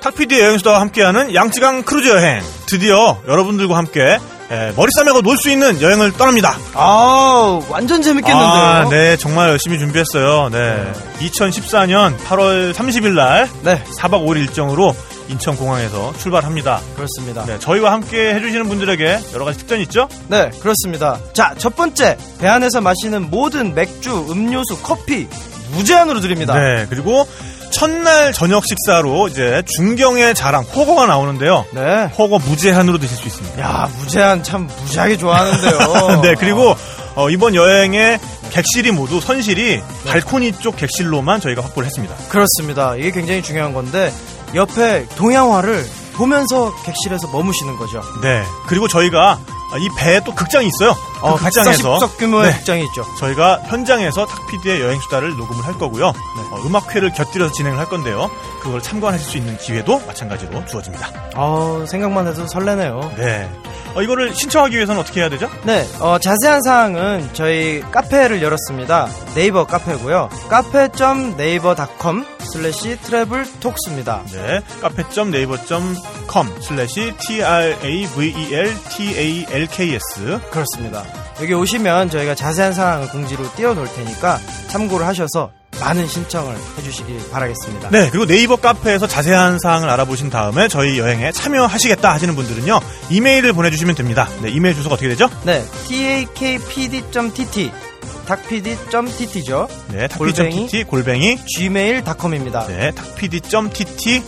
탁피디의 여행수다와 함께하는 양지강 크루즈 여행, 드디어 여러분들과 함께 머리 싸매고 놀 수 있는 여행을 떠납니다. 아, 완전 재밌겠는데요. 아, 네, 정말 열심히 준비했어요. 네, 2014년 8월 30일 날, 네, 4박 5일 일정으로 인천공항에서 출발합니다. 그렇습니다. 네, 저희와 함께 해주시는 분들에게 여러 가지 특전이 있죠? 네, 그렇습니다. 자, 첫 번째, 배 안에서 마시는 모든 맥주, 음료수, 커피 무제한으로 드립니다. 네, 그리고 첫날 저녁 식사로 이제 중경의 자랑 호거가 나오는데요. 네, 호거 무제한으로 드실 수 있습니다. 야, 무제한 참 무지하게 좋아하는데요. 네, 그리고 이번 여행의 객실이 모두 선실이 발코니 쪽 객실로만 저희가 확보를 했습니다. 그렇습니다. 이게 굉장히 중요한 건데 옆에 동양화를 보면서 객실에서 머무시는 거죠. 네, 그리고 저희가 이 배에 또 극장이 있어요. 그 극장에서 40석 규모의, 네, 극장이 있죠. 저희가 현장에서 탁피디의 여행수다를 녹음을 할 거고요. 네. 음악회를 곁들여서 진행을 할 건데요. 그걸 참관하실 수 있는 기회도 마찬가지로 주어집니다. 생각만 해도 설레네요. 네. 이거를 신청하기 위해서는 어떻게 해야 되죠? 네, 자세한 사항은 저희 카페를 열었습니다. 네이버 카페고요. cafe.naver.com/traveltalks입니다. 네, cafe.naver.com/traveltalks. 그렇습니다. 여기 오시면 저희가 자세한 사항을 공지로 띄워놓을 테니까 참고를 하셔서 많은 신청을 해주시길 바라겠습니다. 네, 그리고 네이버 카페에서 자세한 사항을 알아보신 다음에 저희 여행에 참여하시겠다 하시는 분들은요, 이메일을 보내주시면 됩니다. 네, 이메일 주소가 어떻게 되죠? 네, takpd.tt 탁pd.tt죠. 네, 탁pd.tt 골뱅이 gmail.com입니다. 네, 탁pd.tt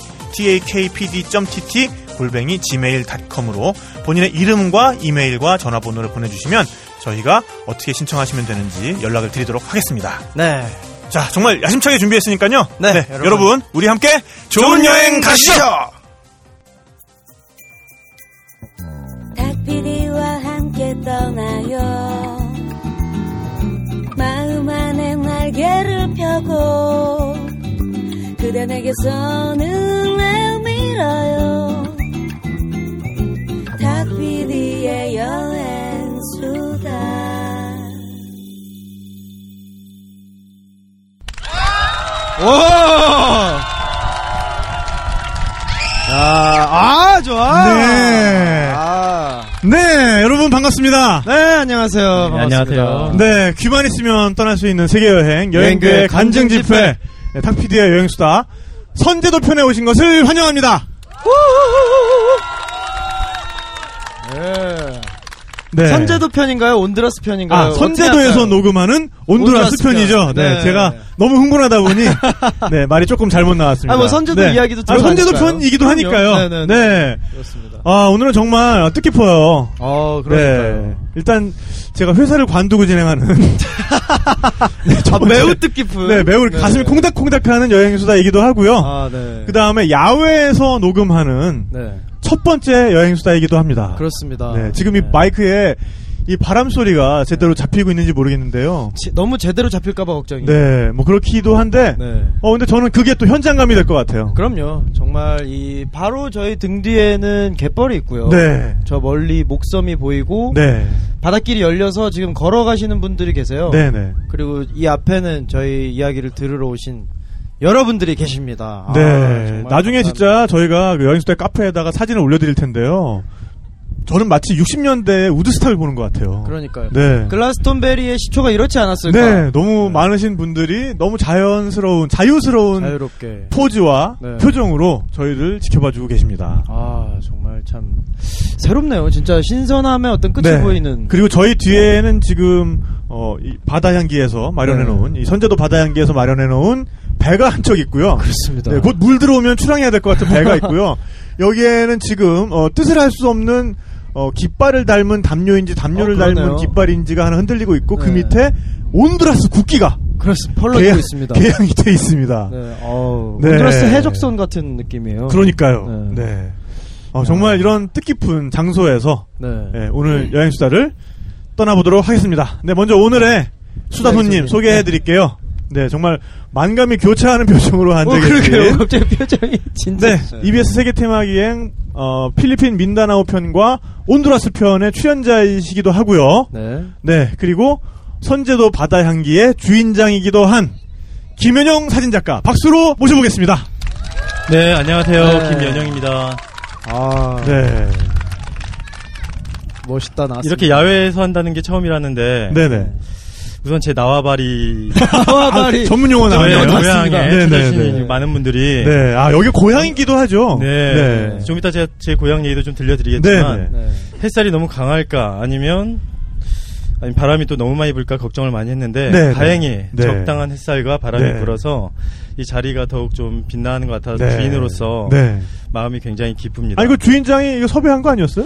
takpd.tt 골뱅이 gmail.com으로 본인의 이름과 이메일과 전화번호를 보내주시면 저희가 어떻게 신청하시면 되는지 연락을 드리도록 하겠습니다. 네, 자, 정말 야심차게 준비했으니까요. 네, 네, 여러분, 우리 함께 좋은 여행 가시죠. 탁피디와 함께 떠나요. 마음 안에 날개를 펴고 그대 내게서 눈을 밀어요. 탁피디의 여행수다. 좋아. 네. 네, 여러분 반갑습니다. 네, 안녕하세요. 네, 반갑습니다. 안녕하세요. 네, 귀만 있으면 떠날 수 있는 세계 여행, 여행교의 간증 집회, 네, 탁피디의 여행수다. 선재도 편에 오신 것을 환영합니다. 네. 네. 선재도 편인가요? 온두라스 편인가요? 선재도에서 녹음하는 온두라스 편이죠. 네. 네. 제가 너무 흥분하다 보니, 네, 말이 조금 잘못 나왔습니다. 선재도 네. 이야기도 들어가니까요. 선재도 편이기도 하니까요. 네네네. 네. 그렇습니다. 오늘은 정말 뜻깊어요. 그러니까요. 네. 일단, 제가 회사를 관두고 진행하는. 네, 매우 뜻깊은. 네, 매우 네. 가슴이 콩닥콩닥 하는 여행수다이기도 하고요. 네. 그 다음에 야외에서 녹음하는. 네. 첫 번째 여행수다이기도 합니다. 그렇습니다. 네, 지금 네. 이 마이크에 이 바람 소리가 제대로 잡히고 있는지 모르겠는데요. 너무 제대로 잡힐까봐 걱정이에요. 네, 뭐 그렇기도 한데, 네. 근데 저는 그게 또 현장감이 될 것 같아요. 그럼요. 정말 바로 저희 등 뒤에는 갯벌이 있고요. 네. 저 멀리 목섬이 보이고, 네. 바닷길이 열려서 지금 걸어가시는 분들이 계세요. 네네. 그리고 이 앞에는 저희 이야기를 들으러 오신 여러분들이 계십니다. 네. 나중에 감사합니다. 진짜 저희가 그 여행수다 카페에다가 사진을 올려드릴 텐데요. 저는 마치 60년대의 우드스타를 보는 것 같아요. 그러니까요. 네. 글라스톤베리의 시초가 이렇지 않았을까? 네. 너무 많으신 분들이 너무 자연스러운, 자유롭게. 포즈와 네. 표정으로 저희를 지켜봐주고 계십니다. 정말 참 새롭네요. 진짜 신선함의 어떤 끝을 네. 보이는. 그리고 저희 뒤에는 지금 이 바다향기에서 마련해놓은 이 선재도 바다향기에서 마련해놓은 배가 한척 있고요. 그렇습니다. 네, 곧 물 들어오면 출항해야 될 것 같은 배가 있고요. 여기에는 지금 뜻을 할 수 없는 깃발을 닮은 담요인지 담요를 닮은 깃발인지가 하나 흔들리고 있고 네. 그 밑에 온두라스 국기가 펄럭이고 있습니다. 개양이 돼 있습니다. 네. 네. 온두라스 해적선 같은 느낌이에요. 그러니까요. 네. 네. 정말 이런 뜻깊은 장소에서 네. 네, 오늘 여행 수다를 떠나보도록 하겠습니다. 네, 먼저 오늘의 수다 손님 소개해드릴게요. 네, 정말 만감이 교차하는 표정으로 앉아 계신. 그러게요. 갑자기 표정이 진짜. 네, EBS 세계 테마 기행 필리핀 민다나오 편과 온두라스 편의 출연자이시기도 하고요. 네. 네, 그리고 선재도 바다 향기의 주인장이기도 한 김연영 사진작가 박수로 모셔보겠습니다. 네, 안녕하세요. 네. 김연영입니다. 아, 네. 멋있다, 나왔습니다. 이렇게 야외에서 한다는 게 처음이라는데. 네네. 우선 제 나와바리. 나와바리. 아, 전문 용어 나와요. 고향에. 네네. 많은 분들이. 네. 아, 여기 고향이기도 하죠. 네. 네. 좀 이따 제 고향 얘기도 좀 들려드리겠지만. 네네. 햇살이 너무 강할까? 아니면 바람이 또 너무 많이 불까 걱정을 많이 했는데. 네네. 다행히 네. 적당한 햇살과 바람이 네. 불어서 이 자리가 더욱 좀 빛나는 것 같아서 네. 주인으로서. 네. 마음이 굉장히 기쁩니다. 아, 이거 주인장이 이거 섭외한 거 아니었어요?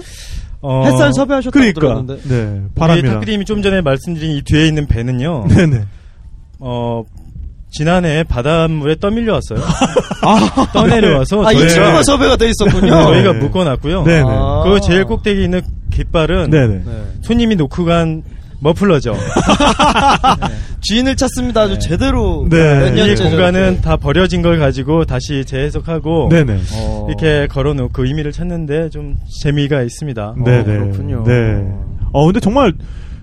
햇살 섭외하셨다고 그러니까. 들었는데. 네. 바람이랑. 탁피디님이 좀 전에 말씀드린 이 뒤에 있는 배는요. 네네. 지난해 바닷물에 떠밀려 왔어요. 아, 떠내려와서. 네. 아, 이 친구가 섭외가 돼 있었군요. 저희가 네. 묶어놨고요. 네네. 아. 그 제일 꼭대기 있는 깃발은. 네네. 손님이 놓고 간 머플러죠. 네. 주인을 찾습니다. 아주 네. 제대로. 네. 이 공간은 저렇게. 다 버려진 걸 가지고 다시 재해석하고. 네네. 이렇게 걸어놓고 그 의미를 찾는데 좀 재미가 있습니다. 네네. 그렇군요. 네. 근데 정말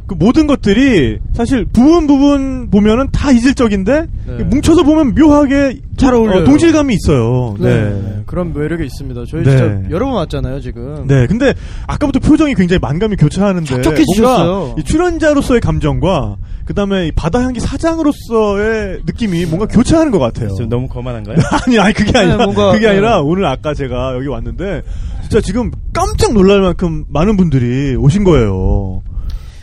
그 모든 것들이 사실 부분 보면은 다 이질적인데 네. 뭉쳐서 보면 묘하게 잘 어울려요. 동질감이 있어요. 네. 네. 그런 매력이 있습니다. 저희 네. 진짜 여러 번 왔잖아요, 지금. 네. 근데 아까부터 표정이 굉장히 만감이 교차하는데 뭔가 이 출연자로서의 감정과 그다음에 이 바다향기 사장으로서의 느낌이 뭔가 교차하는 것 같아요. 지금 너무 거만한가요? 아니 그게 아니라 네, 뭔가, 그게 아니라 오늘 아까 제가 여기 왔는데 진짜 지금 깜짝 놀랄 만큼 많은 분들이 오신 거예요.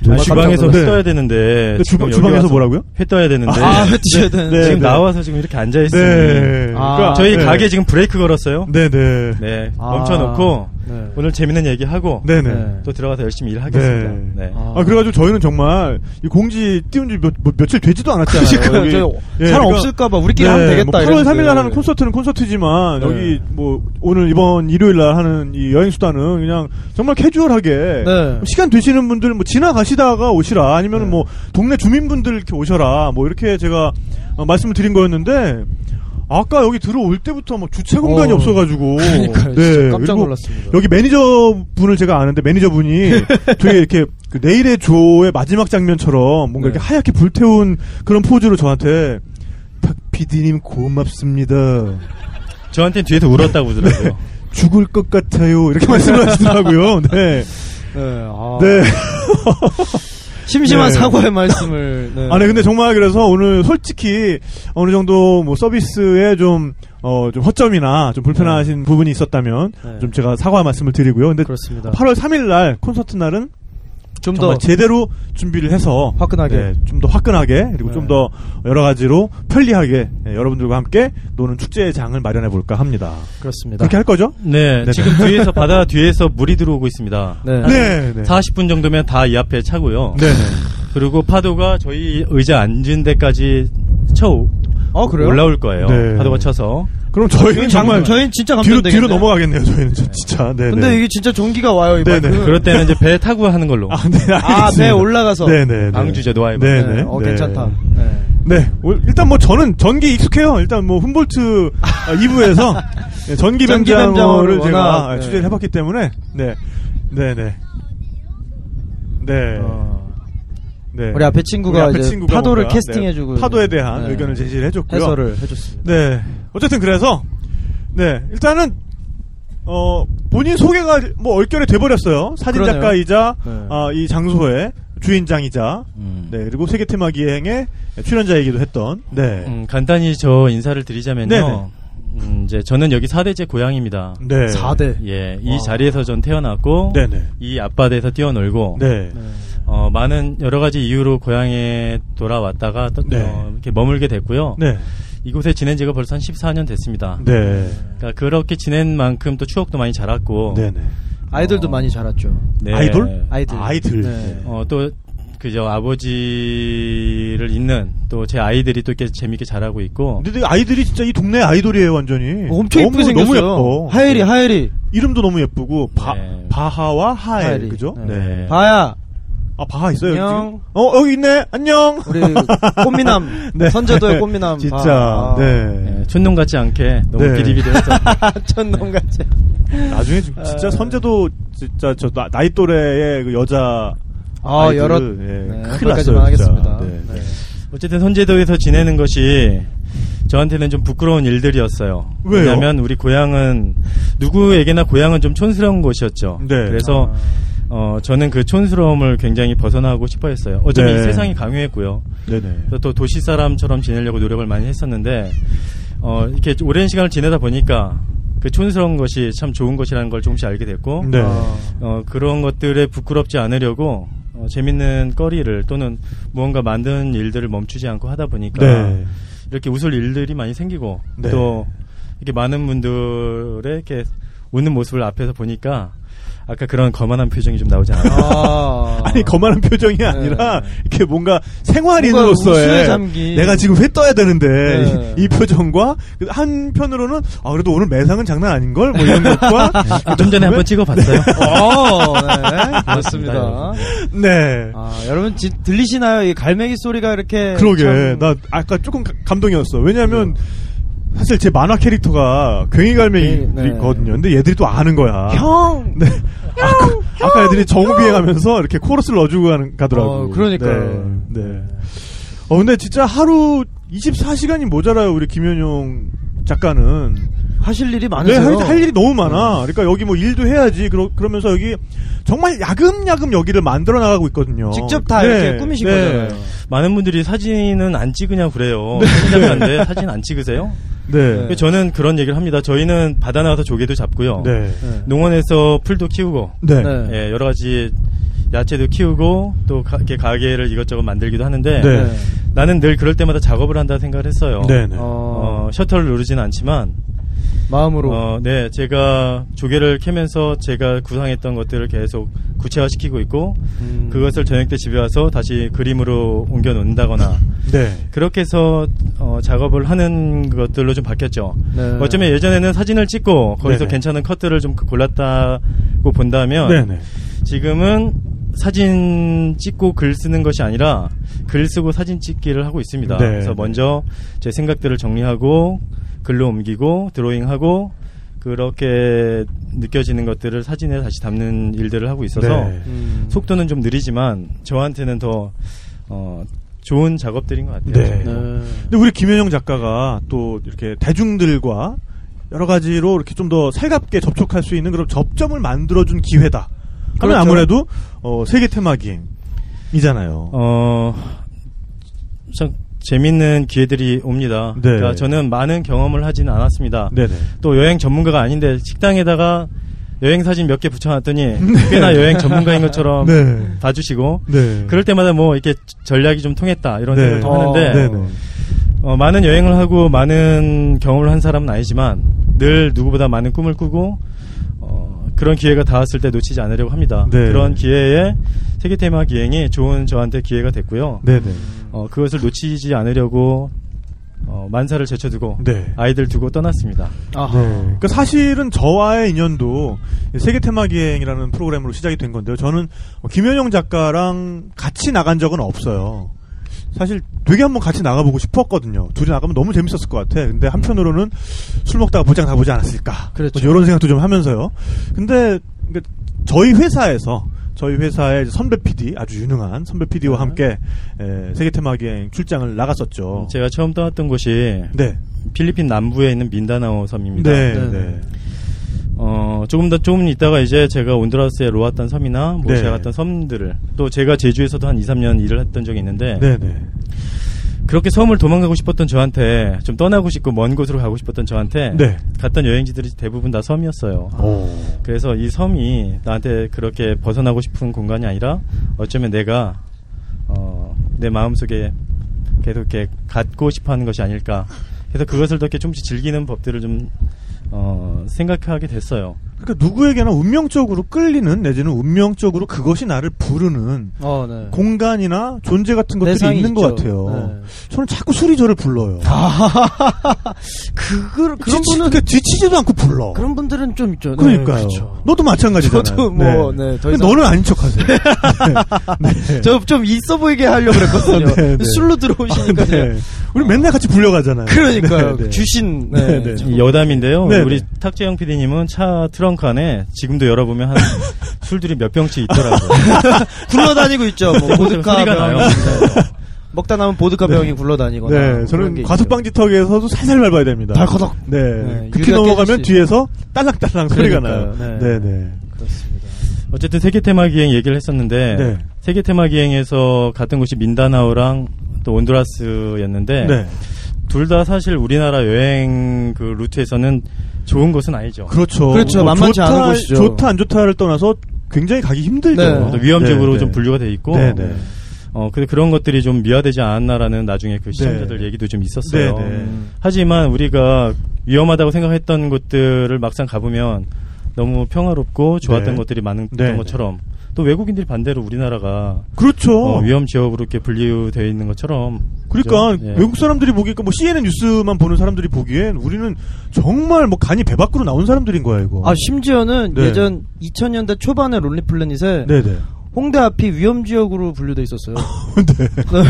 주방에서 회 떠야 되는데. 네. 주방에서 뭐라고요? 회 떠야 되는데. 아, 회 떠야 되는데. 네, 지금 네. 나와서 지금 이렇게 앉아있으니. 네. 아, 저희 네. 가게 지금 브레이크 걸었어요. 네네. 네. 아, 멈춰놓고, 네. 오늘 재밌는 얘기하고, 네네. 네. 또 들어가서 열심히 일하겠습니다. 네. 네. 아, 그래가지고 저희는 정말, 이 공지 띄운 지 며칠 되지도 않았잖아요. 그러니까, 사람 그러니까, 없을까봐 우리끼리 네. 하면 되겠다. 뭐 8월 3일날 하는 콘서트는 콘서트지만, 네. 여기 뭐, 오늘 이번 일요일날 하는 이 여행수단은 그냥 정말 캐주얼하게, 네. 시간 되시는 분들 뭐 지나가시 시다가 오시라 아니면 네. 뭐 동네 주민분들 이렇게 오셔라 뭐 이렇게 제가 말씀을 드린 거였는데 아까 여기 들어올 때부터 뭐 주체 공간이 없어가지고 그러니까요, 네 깜짝 놀랐습니다. 여기 매니저분을 제가 아는데 매니저분이 되게 이렇게 그 내일의 조의 마지막 장면처럼 뭔가 네. 이렇게 하얗게 불태운 그런 포즈로 저한테 탁 PD님 고맙습니다. 저한테 뒤에서 울었다고 그러더라고요. 네. 죽을 것 같아요 이렇게 말씀을 하시더라고요. 네. 네. 아. 네. 심심한 네. 사과의 말씀을. 네. 아니 근데 정말 그래서 오늘 솔직히 어느 정도 뭐 서비스에 좀 허점이나 좀 불편하신 네. 부분이 있었다면 네. 좀 제가 사과의 말씀을 드리고요. 근데 그렇습니다. 8월 3일 날 콘서트 날은 좀 더 제대로 준비를 해서 화끈하게 네, 좀 더 화끈하게 그리고 네. 좀 더 여러 가지로 편리하게 네, 여러분들과 함께 노는 축제의 장을 마련해 볼까 합니다. 그렇습니다. 그렇게 할 거죠? 네. 네네. 지금 뒤에서 바다 뒤에서 물이 들어오고 있습니다. 네. 네. 40분 정도면 다 이 앞에 차고요. 네. 그리고 파도가 저희 의자 앉은 데까지 그래요? 올라올 거예요. 네. 파도가 쳐서. 그럼 저희는 정말 저희는 진짜 감면 되겠네요. 뒤로 넘어가겠네요. 저희는 진짜. 네. 근데 이게 진짜 전기가 와요, 이번에. 그럴 때는 이제 배 타고 하는 걸로. 아, 네. 아, 배 올라가서. 네네. 앙주죠, 노아이버. 네네. 괜찮다. 네. 네. 일단 뭐 저는 전기 익숙해요. 일단 뭐 훔볼트 2부에서 네, 전기 변장어를 제가 네. 취재를 해봤기 때문에. 네. 네네. 네. 네. 우리 앞에 친구가 이제 파도를 캐스팅해주고 네. 파도에 대한 네. 의견을 제시를 해줬고요. 해설을 해줬습니다. 네. 어쨌든 그래서 네 일단은 본인 소개가 뭐 얼결에 돼버렸어요. 사진작가이자 네. 이 장소의 주인장이자 네 그리고 세계테마 기행의 출연자이기도 했던 네 간단히 저 인사를 드리자면요. 네네. 이제 저는 여기 4대째 고향입니다. 네. 4대. 예. 이 자리에서 전 태어났고 네네. 이 앞바다에서 뛰어놀고 네. 많은 여러 가지 이유로 고향에 돌아왔다가 네. 이렇게 머물게 됐고요. 네. 이곳에 지낸 지가 벌써 한 14년 됐습니다. 네. 그러니까 그렇게 지낸 만큼 또 추억도 많이 자랐고 네. 아이들도 많이 자랐죠. 네. 아이돌? 아이들. 네. 또 그저 아버지를 잇는 또 제 아이들이 또 이렇게 재밌게 자라고 있고. 근데 아이들이 진짜 이 동네 아이돌이에요 완전히. 엄청 예쁘게 생겼어요. 너무 예뻐. 하엘이. 이름도 너무 예쁘고 네. 바하와 하엘 그죠? 네. 네. 바야. 아, 봐 있어요. 안녕. 여기 있네. 안녕. 우리 꽃미남. 네. 선재도의 꽃미남. 진짜. 네. 네. 촌놈 같지 않게 너무 네. 비리비리했어. 촌놈 같지. 나중에 진짜 선재도 진짜 저 나이 또래의 그 여자 아이들. 여러 네. 큰일 났어요. 하겠습니다. 네. 네. 어쨌든 선재도에서 지내는 것이 저한테는 좀 부끄러운 일들이었어요. 왜요? 왜냐면 우리 고향은 누구에게나 고향은 좀 촌스러운 곳이었죠. 네. 그래서 저는 그 촌스러움을 굉장히 벗어나고 싶어 했어요. 어쩌면 네. 세상이 강요했고요. 네네. 또 도시 사람처럼 지내려고 노력을 많이 했었는데 이렇게 오랜 시간을 지내다 보니까 그 촌스러운 것이 참 좋은 것이라는 걸 조금씩 알게 됐고 네. 그런 것들에 부끄럽지 않으려고 재밌는 거리를 또는 무언가 만드는 일들을 멈추지 않고 하다 보니까 네. 이렇게 웃을 일들이 많이 생기고 네. 또 이렇게 많은 분들의 이렇게 웃는 모습을 앞에서 보니까 아까 그런 거만한 표정이 좀 나오지 않아요? 아니 거만한 표정이 아니라 네. 이렇게 뭔가 생활인으로서의 내가 지금 회 떠야 되는데 네. 이 표정과 한편으로는 아 그래도 오늘 매상은 장난 아닌걸? 뭐 이런 것과 좀 전에 한번 찍어봤어요. 네. 맞습니다. 네. 아, 여러분 들리시나요? 이 갈매기 소리가 이렇게 그러게 참... 나 아까 조금 감동이었어. 왜냐하면 사실 제 만화 캐릭터가 괭이갈매기거든요. 네. 근데 얘들이 또 아는 거야. 형! 네. 아까 애들이 정우비에 가면서 이렇게 코러스를 넣어주고 가더라고. 그러니까요. 네. 네. 근데 진짜 하루 24시간이 모자라요, 우리 김연용 작가는. 하실 일이 많으세요? 네, 할 일이 너무 많아. 그러니까 여기 뭐 일도 해야지. 그러면서 여기 정말 야금야금 여기를 만들어 나가고 있거든요. 직접 다 네, 이렇게 꾸미신 네. 거잖아요. 많은 분들이 사진은 안 찍으냐고 그래요. 사진작가인데 네. 사진 안 찍으세요? 네. 저는 그런 얘기를 합니다. 저희는 바다 나와서 조개도 잡고요. 네. 농원에서 풀도 키우고, 네. 네. 여러 가지 야채도 키우고, 또 이렇게 가게를 이것저것 만들기도 하는데, 네. 나는 늘 그럴 때마다 작업을 한다 생각을 했어요. 네. 셔터를 누르진 않지만, 마음으로. 네, 제가 조개를 캐면서 제가 구상했던 것들을 계속 구체화시키고 있고, 그것을 저녁 때 집에 와서 다시 그림으로 옮겨 놓는다거나, 네. 그렇게 해서 작업을 하는 것들로 좀 바뀌었죠. 네. 어쩌면 예전에는 사진을 찍고 거기서 네네. 괜찮은 컷들을 좀 골랐다고 본다면, 네네. 지금은 사진 찍고 글 쓰는 것이 아니라 글 쓰고 사진 찍기를 하고 있습니다. 네. 그래서 먼저 제 생각들을 정리하고, 글로 옮기고 드로잉하고 그렇게 느껴지는 것들을 사진에 다시 담는 일들을 하고 있어서 네. 속도는 좀 느리지만 저한테는 더 좋은 작업들인 것 같아요. 네. 네. 근데 우리 김연영 작가가 또 이렇게 대중들과 여러 가지로 이렇게 좀 더 살갑게 접촉할 수 있는 그런 접점을 만들어준 기회다. 하면 그렇죠. 아무래도 세계 테마기이잖아요. 참 재밌는 기회들이 옵니다. 네. 그러니까 저는 많은 경험을 하지는 않았습니다. 네네. 또 여행 전문가가 아닌데 식당에다가 여행 사진 몇 개 붙여놨더니 네. 꽤나 여행 전문가인 것처럼 네. 봐주시고 네. 그럴 때마다 뭐 이렇게 전략이 좀 통했다 이런 네. 생각을 하는데 많은 여행을 하고 많은 경험을 한 사람은 아니지만 늘 누구보다 많은 꿈을 꾸고 그런 기회가 닿았을 때 놓치지 않으려고 합니다. 네. 그런 기회에 세계 테마 기행이 좋은 저한테 기회가 됐고요. 네네. 그것을 놓치지 않으려고 만사를 제쳐두고 네. 아이들 두고 떠났습니다. 아, 네. 그러니까 사실은 저와의 인연도 세계 테마기행이라는 프로그램으로 시작이 된 건데요. 저는 김연영 작가랑 같이 나간 적은 없어요. 사실 되게 한번 같이 나가보고 싶었거든요. 둘이 나가면 너무 재밌었을 것 같아. 근데 한편으로는 술 먹다가 보장 다 보지 않았을까. 그렇죠. 이런 생각도 좀 하면서요. 근데 저희 회사의 선배 PD, 아주 유능한 선배 PD와 함께 세계 테마기행 출장을 나갔었죠. 제가 처음 떠났던 곳이 네. 필리핀 남부에 있는 민다나오 섬입니다. 네. 네. 네. 조금 있다가 이제 제가 온두라스의 로아탄 섬이나 모시아 네. 같은 섬들을 또 제가 제주에서도 한 2, 3년 일을 했던 적이 있는데 네, 네. 그렇게 섬을 도망가고 싶었던 저한테 좀 떠나고 싶고 먼 곳으로 가고 싶었던 저한테 네. 갔던 여행지들이 대부분 다 섬이었어요. 오. 그래서 이 섬이 나한테 그렇게 벗어나고 싶은 공간이 아니라 어쩌면 내가 내 마음속에 계속 이렇게 갖고 싶어하는 것이 아닐까. 그래서 그것을 더 이렇게 조금씩 즐기는 법들을 좀 생각하게 됐어요. 그러니까 누구에게나 운명적으로 끌리는 내지는 운명적으로 그것이 나를 부르는 네. 공간이나 존재 같은 것들이 있는 있죠. 것 같아요. 네. 저는 자꾸 술이 저를 불러요. 그런 분은 그러니까 뒤치지도 않고 불러. 그런 분들은 좀 있죠. 그러니까요. 네, 그렇죠. 너도 마찬가지잖아요. 저도 뭐 네. 네, 너는 아닌 척하세요. 네. 네. 저 좀 있어 보이게 하려고 그랬거든요. 네, 네. 술로 들어오시니까 네. 우리 맨날 같이 불려가잖아요. 그러니까요. 네, 네. 주신 네. 네, 네. 여담인데요. 네, 우리 네. 탁재영 PD님은 차 트렁크 안에 지금도 열어보면 한 술들이 몇 병씩 있더라고요. 굴러다니고 있죠. 뭐 고등가 소리가 나요. 먹다 남은 보드카 병이 네. 굴러다니거나. 네, 저는 과속방지턱에서도 살살 밟아야 됩니다. 달커덕. 네. 그렇게 넘어가면 뒤에서 딸랑딸랑 소리가 나요. 네, 네. 그렇습니다. 어쨌든 세계 테마 기행 얘기를 했었는데 네. 세계 테마 기행에서 같은 곳이 민다나오랑 또 온두라스였는데 네. 둘 다 사실 우리나라 여행 그 루트에서는 좋은 곳은 아니죠. 그렇죠. 그렇죠. 만만치 않은 곳이죠. 좋다 안 좋다를 떠나서 굉장히 가기 힘들죠. 네. 위험적으로 네, 네. 좀 분류가 돼 있고. 네, 네. 근데 그런 것들이 좀 미화되지 않았나라는 나중에 그 시청자들 네. 얘기도 좀 있었어요. 네, 네. 하지만 우리가 위험하다고 생각했던 곳들을 막상 가보면 너무 평화롭고 좋았던 네. 것들이 많았던 네, 것처럼 네. 또 외국인들이 반대로 우리나라가 그렇죠. 위험 지역으로 이렇게 분류되어 있는 것처럼 그러니까 그렇죠? 예. 외국 사람들이 보기니까 뭐 CNN 뉴스만 보는 사람들이 보기엔 우리는 정말 뭐 간이 배 밖으로 나온 사람들인 거야 이거. 아 심지어는 네. 예전 2000년대 초반에 론리 플래닛에 네네. 홍대 앞이 위험 지역으로 분류돼 있었어요. 네. 네.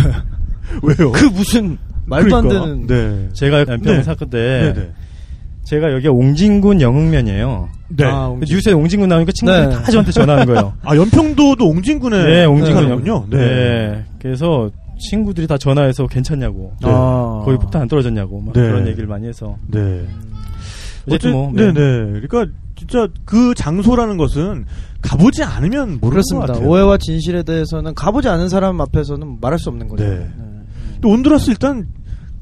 왜요? 그 무슨 말도 안 되는. 네. 제가 남편을 네. 샀을 때. 네네. 제가 여기가 옹진군 영흥면이에요. 네. 아, 옹진군. 뉴스에 옹진군 나오니까 친구들이 네. 다 저한테 전화하는 거예요. 아, 연평도도 옹진군에. 네, 옹진군이군요. 네. 네. 그래서 친구들이 다 전화해서 괜찮냐고. 네. 아. 거의 폭탄 안 떨어졌냐고. 막 네. 그런 얘기를 많이 해서. 네. 어쨌든 뭐. 네네. 네. 그러니까 진짜 그 장소라는 것은 가보지 않으면 모르는 것 같아요. 오해와 진실에 대해서는 가보지 않은 사람 앞에서는 말할 수 없는 거죠. 네. 네. 온두라스 일단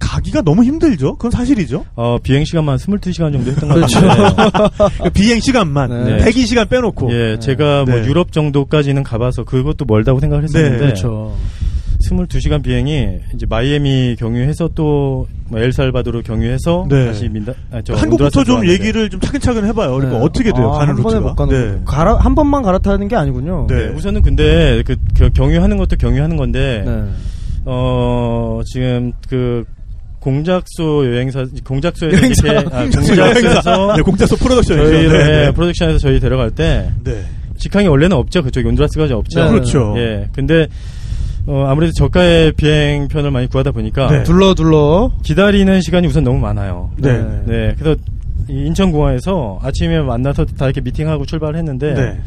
가기가 너무 힘들죠? 그건 사실이죠? 비행시간만 22시간 정도 했던 것 같아요. 비행시간만. 네. 대기시간 빼놓고. 예, 네. 제가 뭐 네. 유럽 정도까지는 가봐서 그것도 멀다고 생각을 했었는데. 네, 그렇죠. 22시간 비행이 이제 마이애미 경유해서 또 뭐 엘살바도르 경유해서 네. 다시 한국부터 좀 왔는데. 얘기를 좀 차근차근 해봐요. 그러니까 네. 어떻게 돼요? 가는 루트가. 네. 한 번만 갈아타는 게 아니군요. 네. 네. 우선은 근데 그 경유하는 것도 경유하는 건데. 네. 지금 공작소 여행사, 공작소에서 네, 공작소 프로덕션. 저희, 네, 네. 프로덕션에서 저희 데려갈 때. 네. 직항이 원래는 없죠. 그쪽에 온두라스가 없죠. 네. 그렇죠. 예. 근데, 아무래도 저가의 비행편을 많이 구하다 보니까. 네. 둘러. 기다리는 시간이 우선 너무 많아요. 네. 네. 그래서 인천공항에서 아침에 만나서 다 이렇게 미팅하고 출발을 했는데. 네.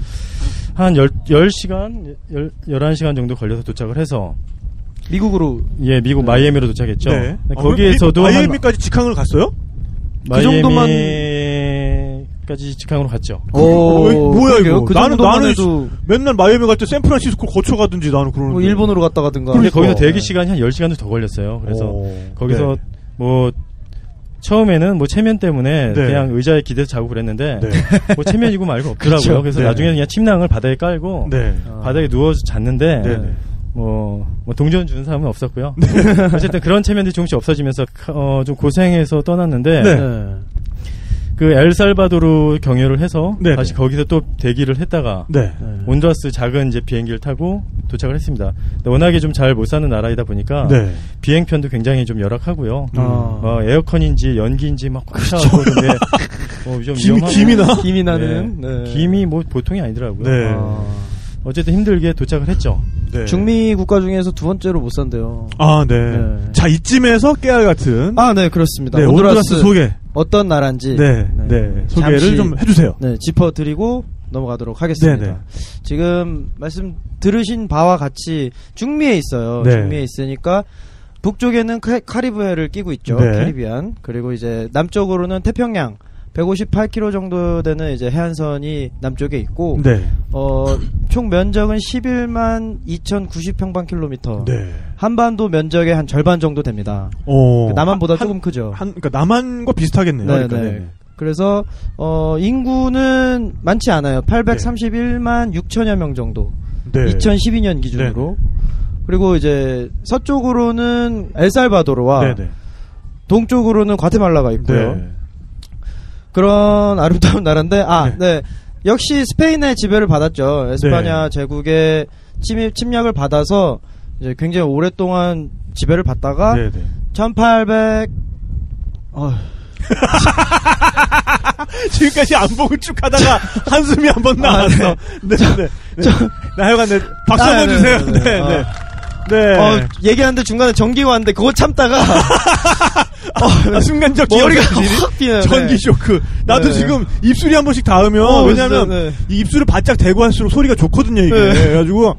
한 11시간 정도 걸려서 도착을 해서. 미국으로 예 미국 네. 마이애미로 도착했죠. 네. 거기에서도 마이애미까지 직항으로 갔어요? 마이애미까지 직항으로 갔죠. 뭐야 이거? 그 나는 해도... 맨날 마이애미 갈 때 샌프란시스코 거쳐가든지 나는 그러는. 뭐 일본으로 갔다가든가. 근데 거기서 대기 시간이 한 10시간도 더 걸렸어요. 그래서 거기서 네. 뭐 처음에는 뭐 체면 때문에 네. 그냥 의자에 기대서 자고 그랬는데 네. 뭐 체면이고 말고 없더라고요. 그렇죠. 그래서 네. 나중에는 그냥 침낭을 바닥에 깔고 네. 바닥에 누워서 잤는데. 네. 뭐 동전 주는 사람은 없었고요. 네. 어쨌든 그런 체면들이 조금씩 없어지면서 좀 고생해서 떠났는데 네. 네. 그 엘살바도르 경유를 해서 네. 다시 거기서 또 대기를 했다가 네. 온두라스 작은 이제 비행기를 타고 도착을 했습니다. 근데 워낙에 좀 잘 못 사는 나라이다 보니까 네. 비행편도 굉장히 좀 열악하고요. 에어컨인지 연기인지 막 차고 그런데 좀 위험하고 김이 나는 네. 네. 김이 뭐 보통이 아니더라고요. 네. 어쨌든 힘들게 도착을 했죠. 네. 중미 국가 중에서 두 번째로 못 산대요. 아, 네. 네. 자, 이쯤에서 깨알 같은. 아, 네, 그렇습니다. 네, 온두라스 소개. 어떤 나라인지. 네, 네. 네. 소개를 좀 해주세요. 네, 짚어드리고 넘어가도록 하겠습니다. 네, 네. 지금 말씀 들으신 바와 같이 중미에 있어요. 네. 중미에 있으니까 북쪽에는 카리브해를 끼고 있죠. 네. 캐리비안. 그리고 이제 남쪽으로는 태평양. 158km 정도 되는 이제 해안선이 남쪽에 있고, 네. 총 면적은 112,090평방킬로미터. 네. 한반도 면적의 한 절반 정도 됩니다. 남한보다 조금 크죠. 그러니까 남한과 비슷하겠네요. 그러니까, 네. 그래서, 인구는 많지 않아요. 831만 6천여 명 정도. 네. 2012년 기준으로. 네. 그리고 이제 서쪽으로는 엘살바도르와, 네. 동쪽으로는 과테말라가 있고요. 네. 그런 아름다운 나라인데, 아, 네. 역시 스페인의 지배를 받았죠. 에스파냐 네. 제국의 침략을 받아서 이제 굉장히 오랫동안 지배를 받다가, 지금까지 안 보고 쭉 하다가 한숨이 한번 나왔어. 아, 네. 나 하여간 네. 박수 한번 주세요. 네. 네. 얘기하는데 중간에 전기가 왔는데 그거 참다가 순간적 머리가 확 뛰어요. 전기 쇼크. 나도 네. 지금 입술이 한 번씩 닿으면 왜냐면 네. 이 입술을 바짝 대고 할수록 소리가 좋거든요 이게. 네. 그래가지고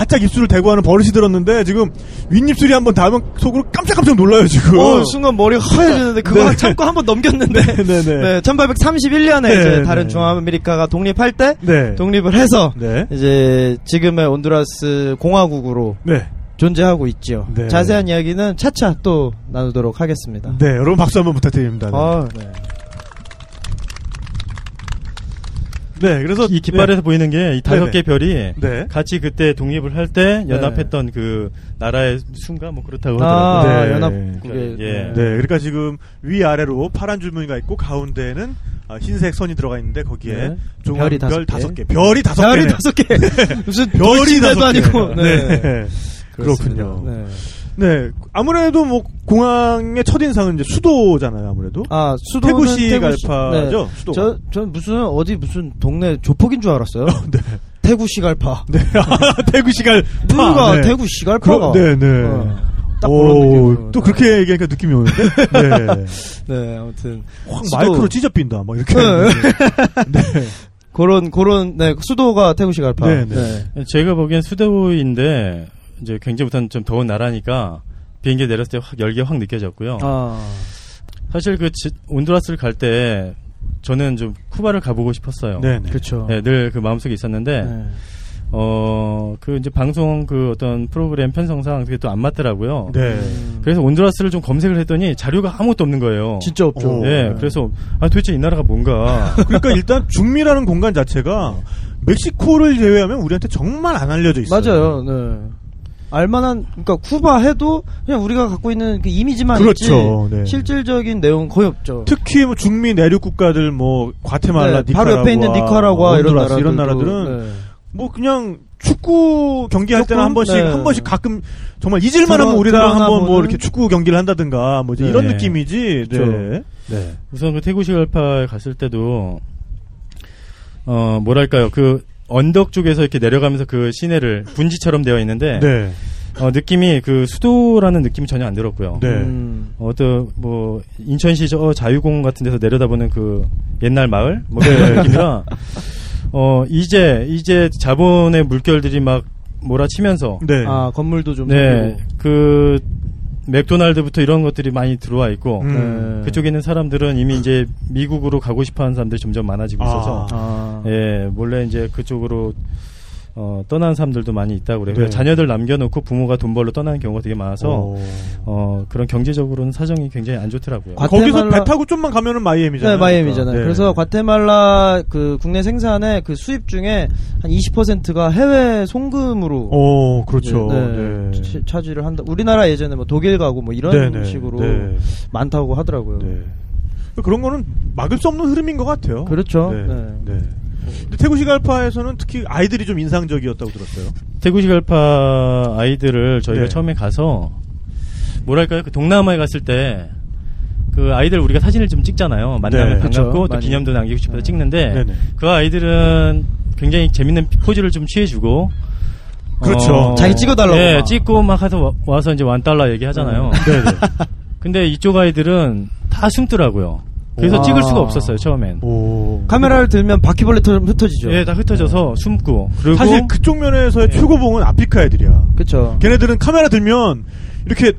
바짝 입술을 대고 하는 버릇이 들었는데 지금 윗입술이 한번 닿으면 속으로 깜짝깜짝 놀라요 지금. 순간 머리가 허해지는데 그걸 네. 참고 한번 넘겼는데 네, 1831년에 네, 이제 다른 중앙아메리카가 독립할 때 네. 독립을 해서 네. 이제 지금의 온두라스 공화국으로 네. 존재하고 있지요. 네. 자세한 이야기는 차차 또 나누도록 하겠습니다. 네, 여러분 박수 한번 부탁드립니다. 네. 아, 네. 네, 그래서 이 깃발에서 네. 보이는 게 이 다섯 개 별이 네. 같이 그때 독립을 할 때 연합했던 네. 그 나라의 순간 뭐 그렇다고 하더라고요. 네, 연합국에. 그러니까, 예. 네, 그러니까 지금 위 아래로 파란 줄무늬가 있고 가운데는 흰색 선이 들어가 있는데 거기에 네. 종합 별 다섯 개, 별이 다섯 개, 별이 다섯 개, 무슨 별이 다섯 개 아니고. 네, 네. 그렇군요. 네. 네, 아무래도 뭐 공항의 첫 인상은 이제 수도잖아요, 아무래도. 아, 수도는 테구시갈파죠. 네. 수도. 전 무슨 어디 무슨 동네 조폭인 줄 알았어요. 네. 테구시갈파. 네. 테구시갈파. 누가 네. 테구시갈파가. 네, 네. 딱 그런 또 그렇게 얘기하니까 느낌이 오는데. 네. 네, 아무튼 확 마이크로 찢어빈다. 막 이렇게. 네. 그런 네, 수도가 테구시갈파. 네, 네. 네. 제가 보기엔 수도인데 이제 굉장히 좀 더운 나라니까 비행기 내렸을 때 확 열기가 확 느껴졌고요. 아. 사실 온두라스를 갈 때 저는 좀 쿠바를 가보고 싶었어요. 네, 그렇죠. 네, 늘 그 마음속에 있었는데 네. 그 이제 방송 그 어떤 프로그램 편성상 그게 또 안 맞더라고요. 네. 그래서 온두라스를 좀 검색을 했더니 자료가 아무것도 없는 거예요. 진짜 없죠. 네, 네. 그래서 아 도대체 이 나라가 뭔가. 그러니까 일단 중미라는 공간 자체가 멕시코를 제외하면 우리한테 정말 안 알려져 있어요. 맞아요. 네. 알만한, 그러니까 쿠바 해도 그냥 우리가 갖고 있는 그 이미지만 그렇죠. 있지 네. 실질적인 내용은 거의 없죠. 특히 뭐 중미 내륙 국가들 뭐 과테말라, 네, 바로 옆에 있는 니카라과 이런 나라들은 네. 뭐 그냥 축구 경기할 때나 한 번씩 가끔 정말 잊을만한 우리랑 한번 뭐 이렇게 축구 경기를 한다든가 뭐 이제 네. 이런 느낌이지. 네. 네. 네. 우선 그 테구시갈파에 갔을 때도 뭐랄까요 그. 언덕 쪽에서 이렇게 내려가면서 그 시내를 분지처럼 되어 있는데 네. 느낌이 그 수도라는 느낌이 전혀 안 들었고요. 네. 어떤 뭐 인천시 저 자유공원 같은 데서 내려다보는 그 옛날 마을 뭐 그런 느낌이라 이제 자본의 물결들이 막 몰아치면서 네. 아 건물도 좀 네. 그 맥도날드부터 이런 것들이 많이 들어와 있고 그쪽에 있는 사람들은 이미 이제 미국으로 가고 싶어하는 사람들이 점점 많아지고 있어서 예 몰래 이제 그쪽으로 떠난 사람들도 많이 있다고 그래요. 네. 자녀들 남겨놓고 부모가 돈 벌러 떠나는 경우가 되게 많아서 그런 경제적으로는 사정이 굉장히 안 좋더라고요. 과테말라... 거기서 배 타고 좀만 가면은 마이애미잖아요. 네, 마이애미잖아요. 네. 그래서 과테말라 그 국내 생산의 그 수입 중에 한 20%가 해외 송금으로 그렇죠. 네, 네. 네. 차지를 한다. 우리나라 예전에 뭐 독일 가고 뭐 이런 네, 식으로 네. 많다고 하더라고요. 네. 그런 거는 막을 수 없는 흐름인 것 같아요. 그렇죠. 네. 네. 네. 근데 테구시갈파에서는 특히 아이들이 좀 인상적이었다고 들었어요. 테구시갈파 아이들을 저희가 네. 처음에 가서 뭐랄까요? 그 동남아에 갔을 때 그 아이들 우리가 사진을 좀 찍잖아요. 만나면 네. 반갑고 그렇죠. 또 많이. 기념도 남기고 싶어서 네. 찍는데 네네. 그 아이들은 굉장히 재밌는 포즈를 좀 취해주고 그렇죠. 자기 찍어달라고 네, 막. 찍고 막 해서 와서 이제 $1 얘기하잖아요. 네네. 근데 이쪽 아이들은 다 숨더라고요. 그래서 찍을 수가 없었어요 처음엔. 카메라를 들면 바퀴벌레처럼 흩어지죠. 예, 다 흩어져서 네. 숨고. 그리고 사실 그쪽 면에서의 네. 최고봉은 아프리카 애들이야. 그렇죠. 걔네들은 카메라 들면 이렇게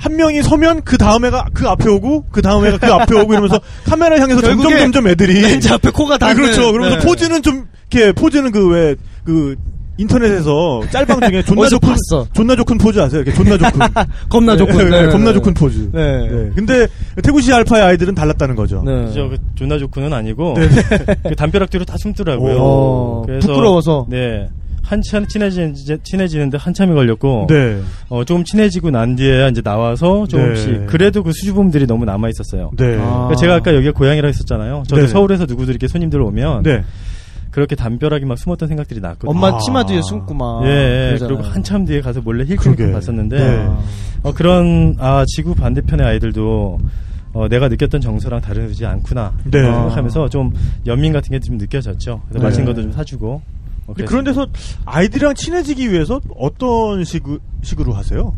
한 명이 서면 그 다음 애가 그 앞에 오고 그 다음 애가 그 앞에 오고 이러면서 카메라를 향해서 점점 애들이. 렌즈 앞에 코가 닿는. 네, 그렇죠. 그러면서 네. 포즈는 좀 이렇게 포즈는 그 인터넷에서 짤방 중에 존나 좋군 포즈 아세요? 이렇게 존나 좋군. 겁나 좋군. 네, 네, 겁나 좋군 포즈. 네. 네. 근데 테구시갈파의 아이들은 달랐다는 거죠. 네. 그죠. 그 존나 좋군은 아니고 그 담벼락 뒤로 다 숨더라고요. 그래서 부끄러워서. 네. 한참 친해지는데 한참이 걸렸고, 네. 조금 친해지고 난 뒤에 이제 나와서 조금씩 네. 그래도 그 수줍음들이 너무 남아 있었어요. 네. 그러니까 제가 아까 여기가 고향이라고 했었잖아요. 저도 네. 서울에서 누구들 이렇게 손님들 오면. 네. 그렇게 담벼락이 막 숨었던 생각들이 났거든요. 엄마 치마 뒤에 숨고 막. 예, 그러잖아요. 그리고 한참 뒤에 가서 몰래 힐끔힐끔 봤었는데, 네. 그런, 지구 반대편의 아이들도, 내가 느꼈던 정서랑 다르지 않구나. 네. 생각하면서 좀 연민 같은 게 좀 느껴졌죠. 그래서 마신 것도 좀 사주고. 그런 데서 아이들이랑 친해지기 위해서 어떤 식으로 하세요?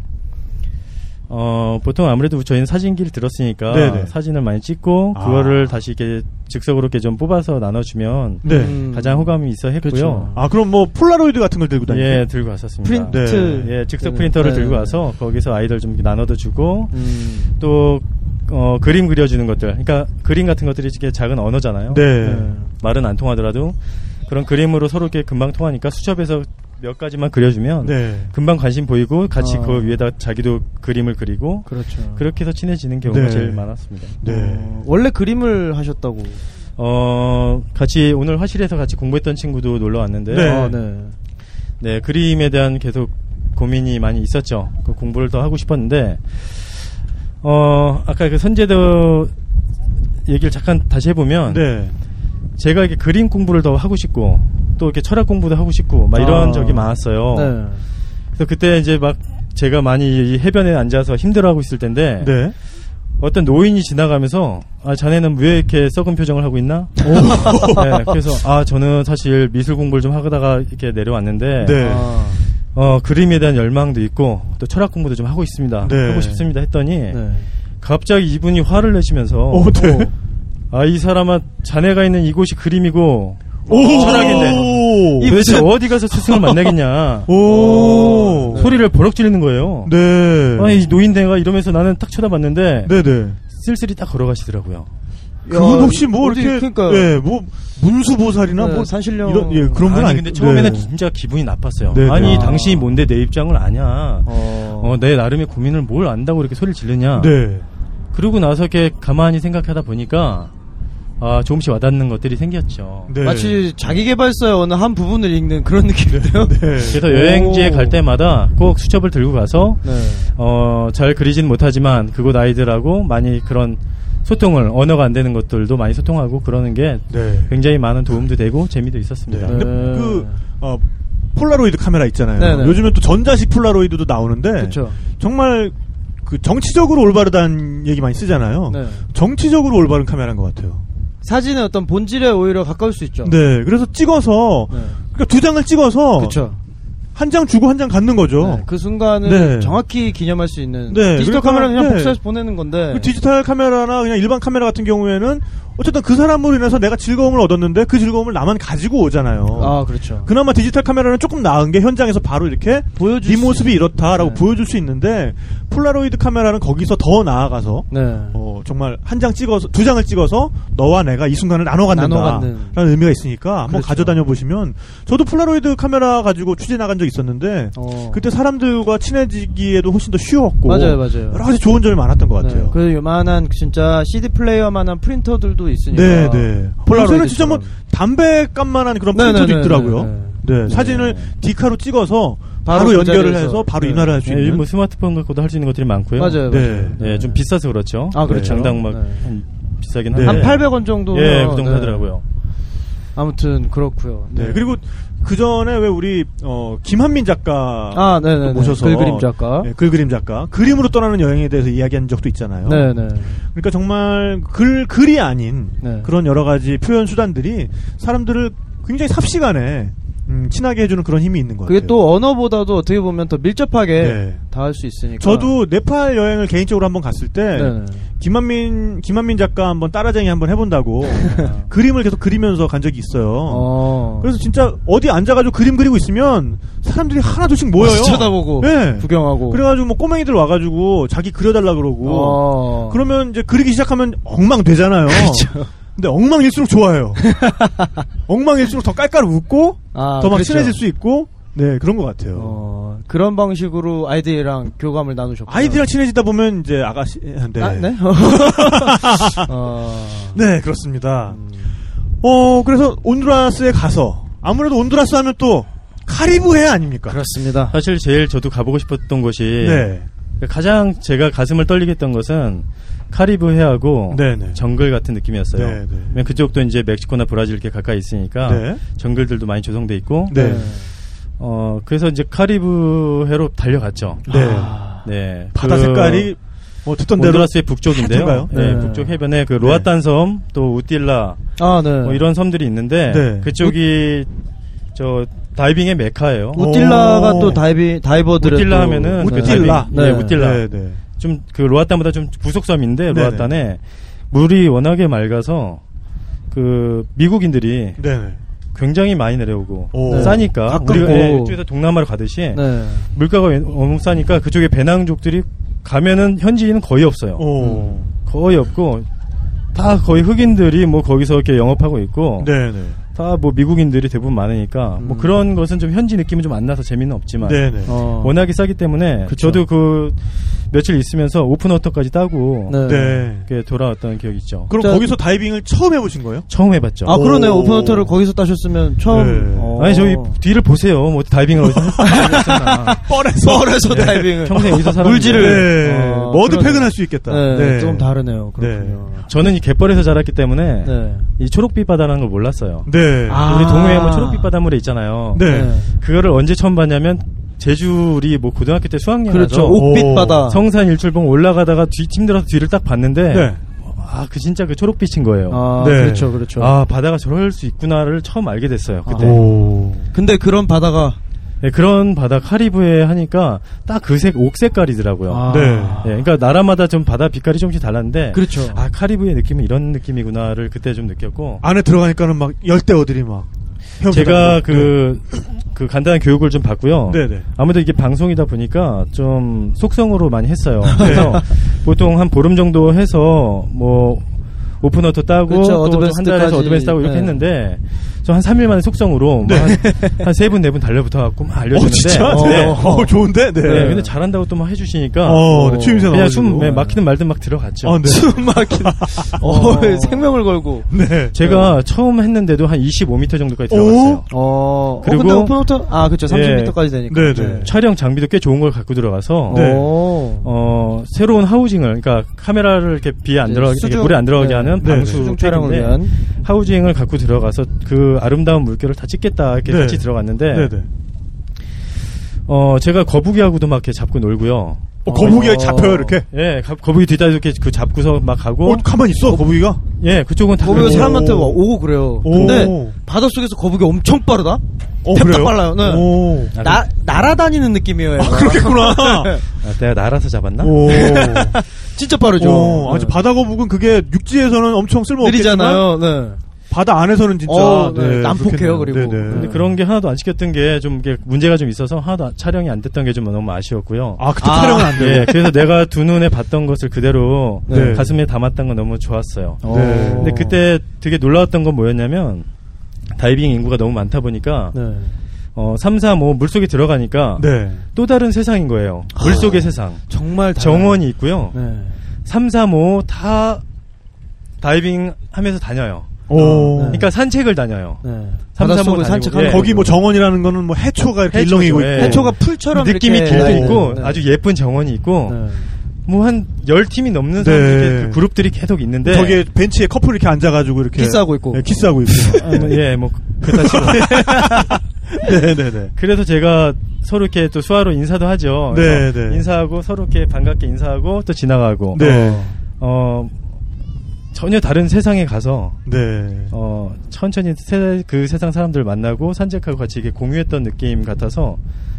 보통 아무래도 저희는 사진기를 들었으니까 네네. 사진을 많이 찍고 그거를 다시 이렇게 즉석으로 이렇게 좀 뽑아서 나눠주면 네. 가장 호감이 있어 했고요. 그렇죠. 아 그럼 뭐 폴라로이드 같은 걸 들고 다니죠? 예, 들고 왔었습니다. 프린트, 네. 예, 즉석 프린터를 들고 와서 거기서 아이들 좀 나눠도 주고 또 그림 그려주는 것들, 그러니까 그림 같은 것들이 이렇게 작은 언어잖아요. 네. 말은 안 통하더라도 그런 그림으로 서로 이렇게 금방 통하니까 수첩에서 몇 가지만 그려주면 네. 금방 관심 보이고 같이 그 위에다 자기도 그림을 그리고 그렇죠. 그렇게 해서 친해지는 경우가 네. 제일 많았습니다. 네. 원래 그림을 하셨다고? 같이 오늘 화실에서 같이 공부했던 친구도 놀러 왔는데 네. 네, 그림에 대한 계속 고민이 많이 있었죠. 그 공부를 더 하고 싶었는데 아까 그 선재도 얘기를 잠깐 다시 해보면 네. 제가 이렇게 그림 공부를 더 하고 싶고 또 이렇게 철학 공부도 하고 싶고 막 이런 적이 많았어요. 네. 그래서 그때 이제 막 제가 많이 해변에 앉아서 힘들어하고 있을 텐데 네. 어떤 노인이 지나가면서 아 자네는 왜 이렇게 썩은 표정을 하고 있나? 네, 그래서 아 저는 사실 미술 공부를 좀 하다가 이렇게 내려왔는데 네. 그림에 대한 열망도 있고 또 철학 공부도 좀 하고 있습니다. 네. 하고 싶습니다 했더니 네. 갑자기 이분이 화를 내시면서 네. 아 이 사람아 자네가 있는 이곳이 그림이고 철학인데 도대체 어디 가서 스승을 만나겠냐 오~ 소리를 버럭 지르는 거예요. 네. 아니, 이 노인네가 이러면서 나는 딱 쳐다봤는데 네네. 쓸쓸히 딱 걸어가시더라고요. 그건 혹시 뭐 이렇게 그러니까. 예, 뭐 문수보살이나 네, 뭐 산신령 이런 예, 그런 건 아니 근데 처음에는 네. 진짜 기분이 나빴어요. 네네. 아니 당신이 뭔데 내 입장을 아냐? 내 나름의 고민을 뭘 안다고 이렇게 소리를 지르냐? 네. 그러고 나서 이렇게 가만히 생각하다 보니까. 아, 조금씩 와닿는 것들이 생겼죠. 네. 마치 자기계발서의 어느 한 부분을 읽는 그런 느낌인데요. 네. 그래서 여행지에 갈 때마다 꼭 수첩을 들고 가서 네. 잘 그리진 못하지만 그곳 아이들하고 많이 그런 소통을 언어가 안 되는 것들도 많이 소통하고 그러는 게 네. 굉장히 많은 도움도 되고 재미도 있었습니다. 네. 네. 폴라로이드 카메라 있잖아요. 네네. 요즘엔 또 전자식 폴라로이드도 나오는데 그쵸. 정말 그 정치적으로 올바르다는 얘기 많이 쓰잖아요. 네. 정치적으로 올바른 카메라인 것 같아요. 사진의 어떤 본질에 오히려 가까울 수 있죠. 네, 그래서 찍어서 네. 그러니까 두 장을 찍어서 그쵸. 한 장 주고 한 장 갖는 거죠. 네, 그 순간을 네. 정확히 기념할 수 있는 네, 디지털 그러니까, 카메라는 그냥 네. 복사해서 보내는 건데 그 디지털 카메라나 그냥 일반 카메라 같은 경우에는 어쨌든 그 사람으로 인해서 내가 즐거움을 얻었는데 그 즐거움을 나만 가지고 오잖아요. 아, 그렇죠. 그나마 디지털 카메라는 조금 나은 게 현장에서 바로 이렇게 보여줄 네 모습이 이렇다라고 네. 보여줄 수 있는데 폴라로이드 카메라는 거기서 더 나아가서 네. 정말 한 장 찍어서 두 장을 찍어서 너와 내가 이 순간을 나눠 갖는다라는 의미가 있으니까 한번 그렇죠. 가져다녀 보시면 저도 폴라로이드 카메라 가지고 취재 나간 적 있었는데 그때 사람들과 친해지기에도 훨씬 더 쉬웠고 맞아요. 여러 가지 좋은 점이 많았던 것 같아요. 네. 그래서 요만한 진짜 CD 플레이어만한 프린터들도 있으니까. 네. 폴라로이드는 진짜 뭐 담배값만한 그런 프린터도 있더라고요. 네. 사진을 디카로 찍어서 바로 연결을 해서 바로 네. 인화를 할 수 있는. 요즘 뭐 스마트폰 갖고도 할 수 있는 것들이 많고요. 맞아요. 네. 네. 좀 비싸서 그렇죠. 아, 그렇죠. 당당 막 비싸긴 한데. 한 800원 정도. 예, 그 정도 하더라고요. 아무튼 그렇고요. 네. 그리고 그 전에 왜 우리 김한민 작가 모셔서 글그림 작가, 네, 글그림 작가 그림으로 떠나는 여행에 대해서 이야기한 적도 있잖아요. 네네. 그러니까 정말 글이 아닌 네. 그런 여러 가지 표현 수단들이 사람들을 굉장히 삽시간에 친하게 해주는 그런 힘이 있는 것 같아요. 그게 또 언어보다도 어떻게 보면 더 밀접하게 네. 닿을 수 있으니까. 저도 네팔 여행을 개인적으로 한번 갔을 때 네네. 김한민 작가 한번 따라쟁이 한번 해본다고 그림을 계속 그리면서 간 적이 있어요. 그래서 진짜 어디 앉아가지고 그림 그리고 있으면 사람들이 하나둘씩 모여요. 쳐다보고 네. 구경하고. 그래가지고 뭐 꼬맹이들 와가지고 자기 그려달라 그러고 그러면 이제 그리기 시작하면 엉망 되잖아요. 그렇죠. 근데 엉망일수록 좋아요. 엉망일수록 더 깔깔 웃고 더 막 그렇죠. 친해질 수 있고 네 그런 것 같아요. 그런 방식으로 아이들이랑 교감을 나누셨고 아이들이랑 친해지다 보면 이제 아가씨한테 네. 네 그렇습니다. 그래서 온두라스에 가서 아무래도 온두라스 하면 또 카리브해 아닙니까? 그렇습니다. 사실 제일 저도 가보고 싶었던 곳이 네. 가장 제가 가슴을 떨리게 했던 것은 카리브해하고 네네. 정글 같은 느낌이었어요. 네네. 그쪽도 이제 멕시코나 브라질 이렇게 가까이 있으니까 네. 정글들도 많이 조성돼 있고 네. 그래서 이제 카리브해로 달려갔죠. 네. 아, 네. 바다 색깔이 뭐 듣던 대로 온두라스의 북쪽인데요. 네. 네. 북쪽 해변에 그 로아탄 섬, 또 우틸라 네. 뭐 이런 섬들이 있는데 네. 그쪽이 저 다이빙의 메카예요. 우틸라가 또 다이버들의 우틸라 하면은 우틸라. 네, 우틸라. 좀 그 로아탄보다 좀 부속섬인데 로아탄에 네네. 물이 워낙에 맑아서 그 미국인들이 네네. 굉장히 많이 내려오고 오. 싸니까 우리가 이쪽에서 동남아로 가듯이 네. 물가가 너무 싸니까 그쪽에 배낭족들이 가면은 현지인은 거의 없어요. 거의 없고 다 거의 흑인들이 뭐 거기서 이렇게 영업하고 있고 네네. 다 뭐 미국인들이 대부분 많으니까 뭐 그런 것은 좀 현지 느낌은 좀 안 나서 재미는 없지만 네네. 워낙에 싸기 때문에 그쵸. 저도 그 며칠 있으면서 오픈워터까지 따고 네. 네. 돌아왔던 기억이 있죠. 그럼 거기서 다이빙을 처음 해보신 거예요? 처음 해봤죠. 아 그러네요. 오픈워터를 거기서 따셨으면 처음. 네. 아니 저기 뒤를 보세요. 뭐 다이빙을 어디서 했었나. 뻘에서 다이빙을. 평생 여기서 살았는데. 물질을. 네. 머드팩은 할 수 있겠다. 네. 네. 좀 다르네요. 그렇군요. 네. 저는 이 갯벌에서 자랐기 때문에 네. 이 초록빛 바다라는 걸 몰랐어요. 네. 아. 우리 동해에 뭐 초록빛 바닷물이 있잖아요. 네. 네. 그거를 언제 처음 봤냐면 제주리 뭐 고등학교 때 수학여행 그렇죠. 옥빛바다 성산 일출봉 올라가다가 힘들어서 뒤를 딱 봤는데 네. 아, 그 진짜 그 초록빛인 거예요. 아, 네. 그렇죠, 그렇죠. 아, 바다가 저럴 수 있구나를 처음 알게 됐어요. 그때. 오. 근데 그런 바다가 네, 그런 바다 카리브에 하니까 딱 그 색, 옥색깔이더라고요. 아. 네. 네. 그러니까 나라마다 좀 바다 빛깔이 조금씩 달랐는데. 그렇죠. 아, 카리브의 느낌은 이런 느낌이구나를 그때 좀 느꼈고. 안에 들어가니까는 막 열대어들이 막. 제가 그 간단한 교육을 좀 받고요. 네네. 아무래도 이게 방송이다 보니까 좀 속성으로 많이 했어요. 그래서 보통 한 보름 정도 해서 뭐 오픈워터 따고 그렇죠, 또 한 달에서 어드밴스 따고 이렇게 네. 했는데 저 한 3일 만에 속성으로 네. 한 3분 4분 달려붙어갖고 막 알려주는데 네. 좋은데? 네. 네. 근데 잘한다고 또 막 해주시니까 취임새 그냥 숨 네. 막히든 말든 막 들어갔죠. 아, 네. 숨 막히는 생명을 걸고 네. 제가 네. 처음 했는데도 한 25m 정도까지 들어갔어요. 그리고 근데 오픈워터 그렇죠. 30m까지 네. 되니까 네. 네. 네. 촬영 장비도 꽤 좋은 걸 갖고 들어가서 네. 새로운 하우징을 그러니까 카메라를 이렇게 비에 안 들어가게 이렇게 물에 안 들어가게 네. 하는 방수 촬영을 위한 하우징을 갖고 들어가서 그 아름다운 물결을 다 찍겠다 이렇게 네. 같이 들어갔는데 네네. 제가 거북이하고도 막 이렇게 잡고 놀고요. 거북이가 잡혀요 이렇게? 예, 거북이 뒤다리 이렇게 그 잡고서 막 가고. 가만히 있어 거북이가? 예, 그쪽은 다 거북이가 사람한테 막 오고 그래요. 근데 바닷속에서 거북이 엄청 빠르다. 그래요? 빨라요. 네. 날아다니는 느낌이에요. 그렇겠구나. 아, 내가 날아서 잡았나? 진짜 빠르죠. 아주 바다 거북은 그게 육지에서는 엄청 쓸모없겠지만 네. 바다 안에서는 진짜 네, 난폭해요. 그리고 근데 그런 게 하나도 안 시켰던 게 좀 문제가 좀 있어서 하나도 촬영이 안 됐던 게 좀 너무 아쉬웠고요. 그때 촬영은 안 돼요. 네, 그래서 내가 두 눈에 봤던 것을 그대로 네. 가슴에 담았던 건 너무 좋았어요. 네. 근데 그때 되게 놀라웠던 건 뭐였냐면 다이빙 인구가 너무 많다 보니까. 네. 335 물속에 들어가니까 네. 또 다른 세상인 거예요. 물속의 세상. 정말 정원이 있고요. 네. 335 다 다이빙 하면서 다녀요. 네. 그러니까 산책을 다녀요. 네. 335 산책하고 예. 거기 뭐 정원이라는 거는 뭐 해초가 이렇게 일렁이고 있고 해초가 풀처럼 느낌이 이렇게 길도 있고 네. 아주 예쁜 정원이 있고 네. 뭐 한 10팀이 넘는 사람들 그 그룹들이 계속 있는데 거기에 벤치에 커플 이렇게 앉아 가지고 이렇게 키스하고 있고 네, 키스하고 있고 예, 뭐 그렇다 치고 네네네. 그래서 제가 서로 이렇게 또 수화로 인사도 하죠. 네네. 인사하고 서로 이렇게 반갑게 인사하고 또 지나가고. 네. 전혀 다른 세상에 가서. 네. 천천히 그 세상 사람들 만나고 산책하고 같이 이렇게 공유했던 느낌 같아서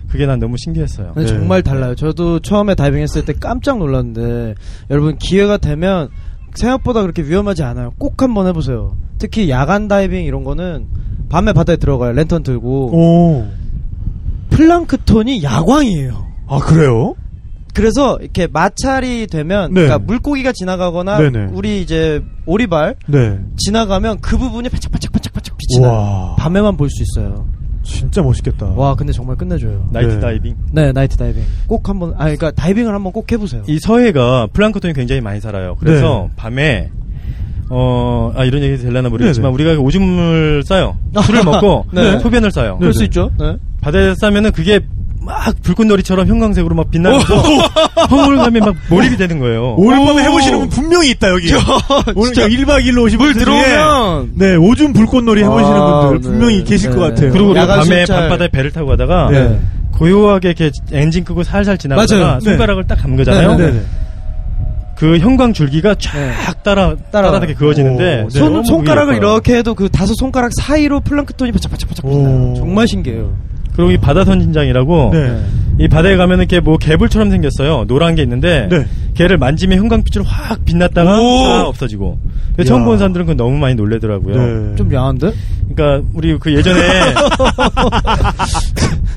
그게 난 너무 신기했어요. 네. 정말 달라요. 저도 처음에 다이빙했을 때 깜짝 놀랐는데 여러분 기회가 되면 생각보다 그렇게 위험하지 않아요. 꼭 한번 해보세요. 특히 야간 다이빙 이런 거는 밤에 바다에 들어가요. 랜턴 들고. 플랑크톤이 야광이에요. 아, 그래요? 그래서 이렇게 마찰이 되면 네. 그러니까 물고기가 지나가거나 네네. 우리 이제 오리발 네. 지나가면 그 부분이 반짝반짝 빛이 나요. 밤에만 볼 수 있어요. 진짜 멋있겠다. 와, 근데 정말 끝내줘요. 나이트 네. 다이빙? 네, 나이트 다이빙. 꼭 한번 그러니까 다이빙을 한번 꼭 해보세요. 이 서해가 플랑크톤이 굉장히 많이 살아요. 그래서 네. 밤에 이런 얘기 되려나 모르겠지만, 네네. 우리가 오줌을 싸요. 술을 먹고, 네. 소변을 싸요. 그럴 수 있죠. 네. 바다에서 싸면은 그게 막 불꽃놀이처럼 형광색으로 막 빛나면서, 허물감이 막 몰입이 되는 거예요. 오늘 밤에 해보시는 분 분명히 있다, 여기. 오늘 1박 2일로 오신 분들 들어오면, 네, 오줌 불꽃놀이 해보시는 분들 분명히 네. 계실 네. 것 같아요. 그리고 밤에 밤바다에 배를 타고 가다가, 네. 고요하게 이렇게 엔진 끄고 살살 지나가다가, 맞아요. 손가락을 네. 딱 감거잖아요. 네. 네. 네. 그 형광 줄기가 쫙 네. 따라다게 그어지는데 손가락을 이렇게 해도 그 다섯 손가락 사이로 플랑크톤이 바짝바짝 빛나요. 정말 신기해요. 그리고 이 바다 선진장이라고 네. 이 바다에 가면은 이렇게 뭐 개불처럼 생겼어요. 노란 게 있는데 네. 걔를 만지면 형광빛으로 확 빛났다가 다 없어지고. 처음 본 사람들은 그건 너무 많이 놀래더라고요. 네. 좀 야한데? 그러니까 우리 그 예전에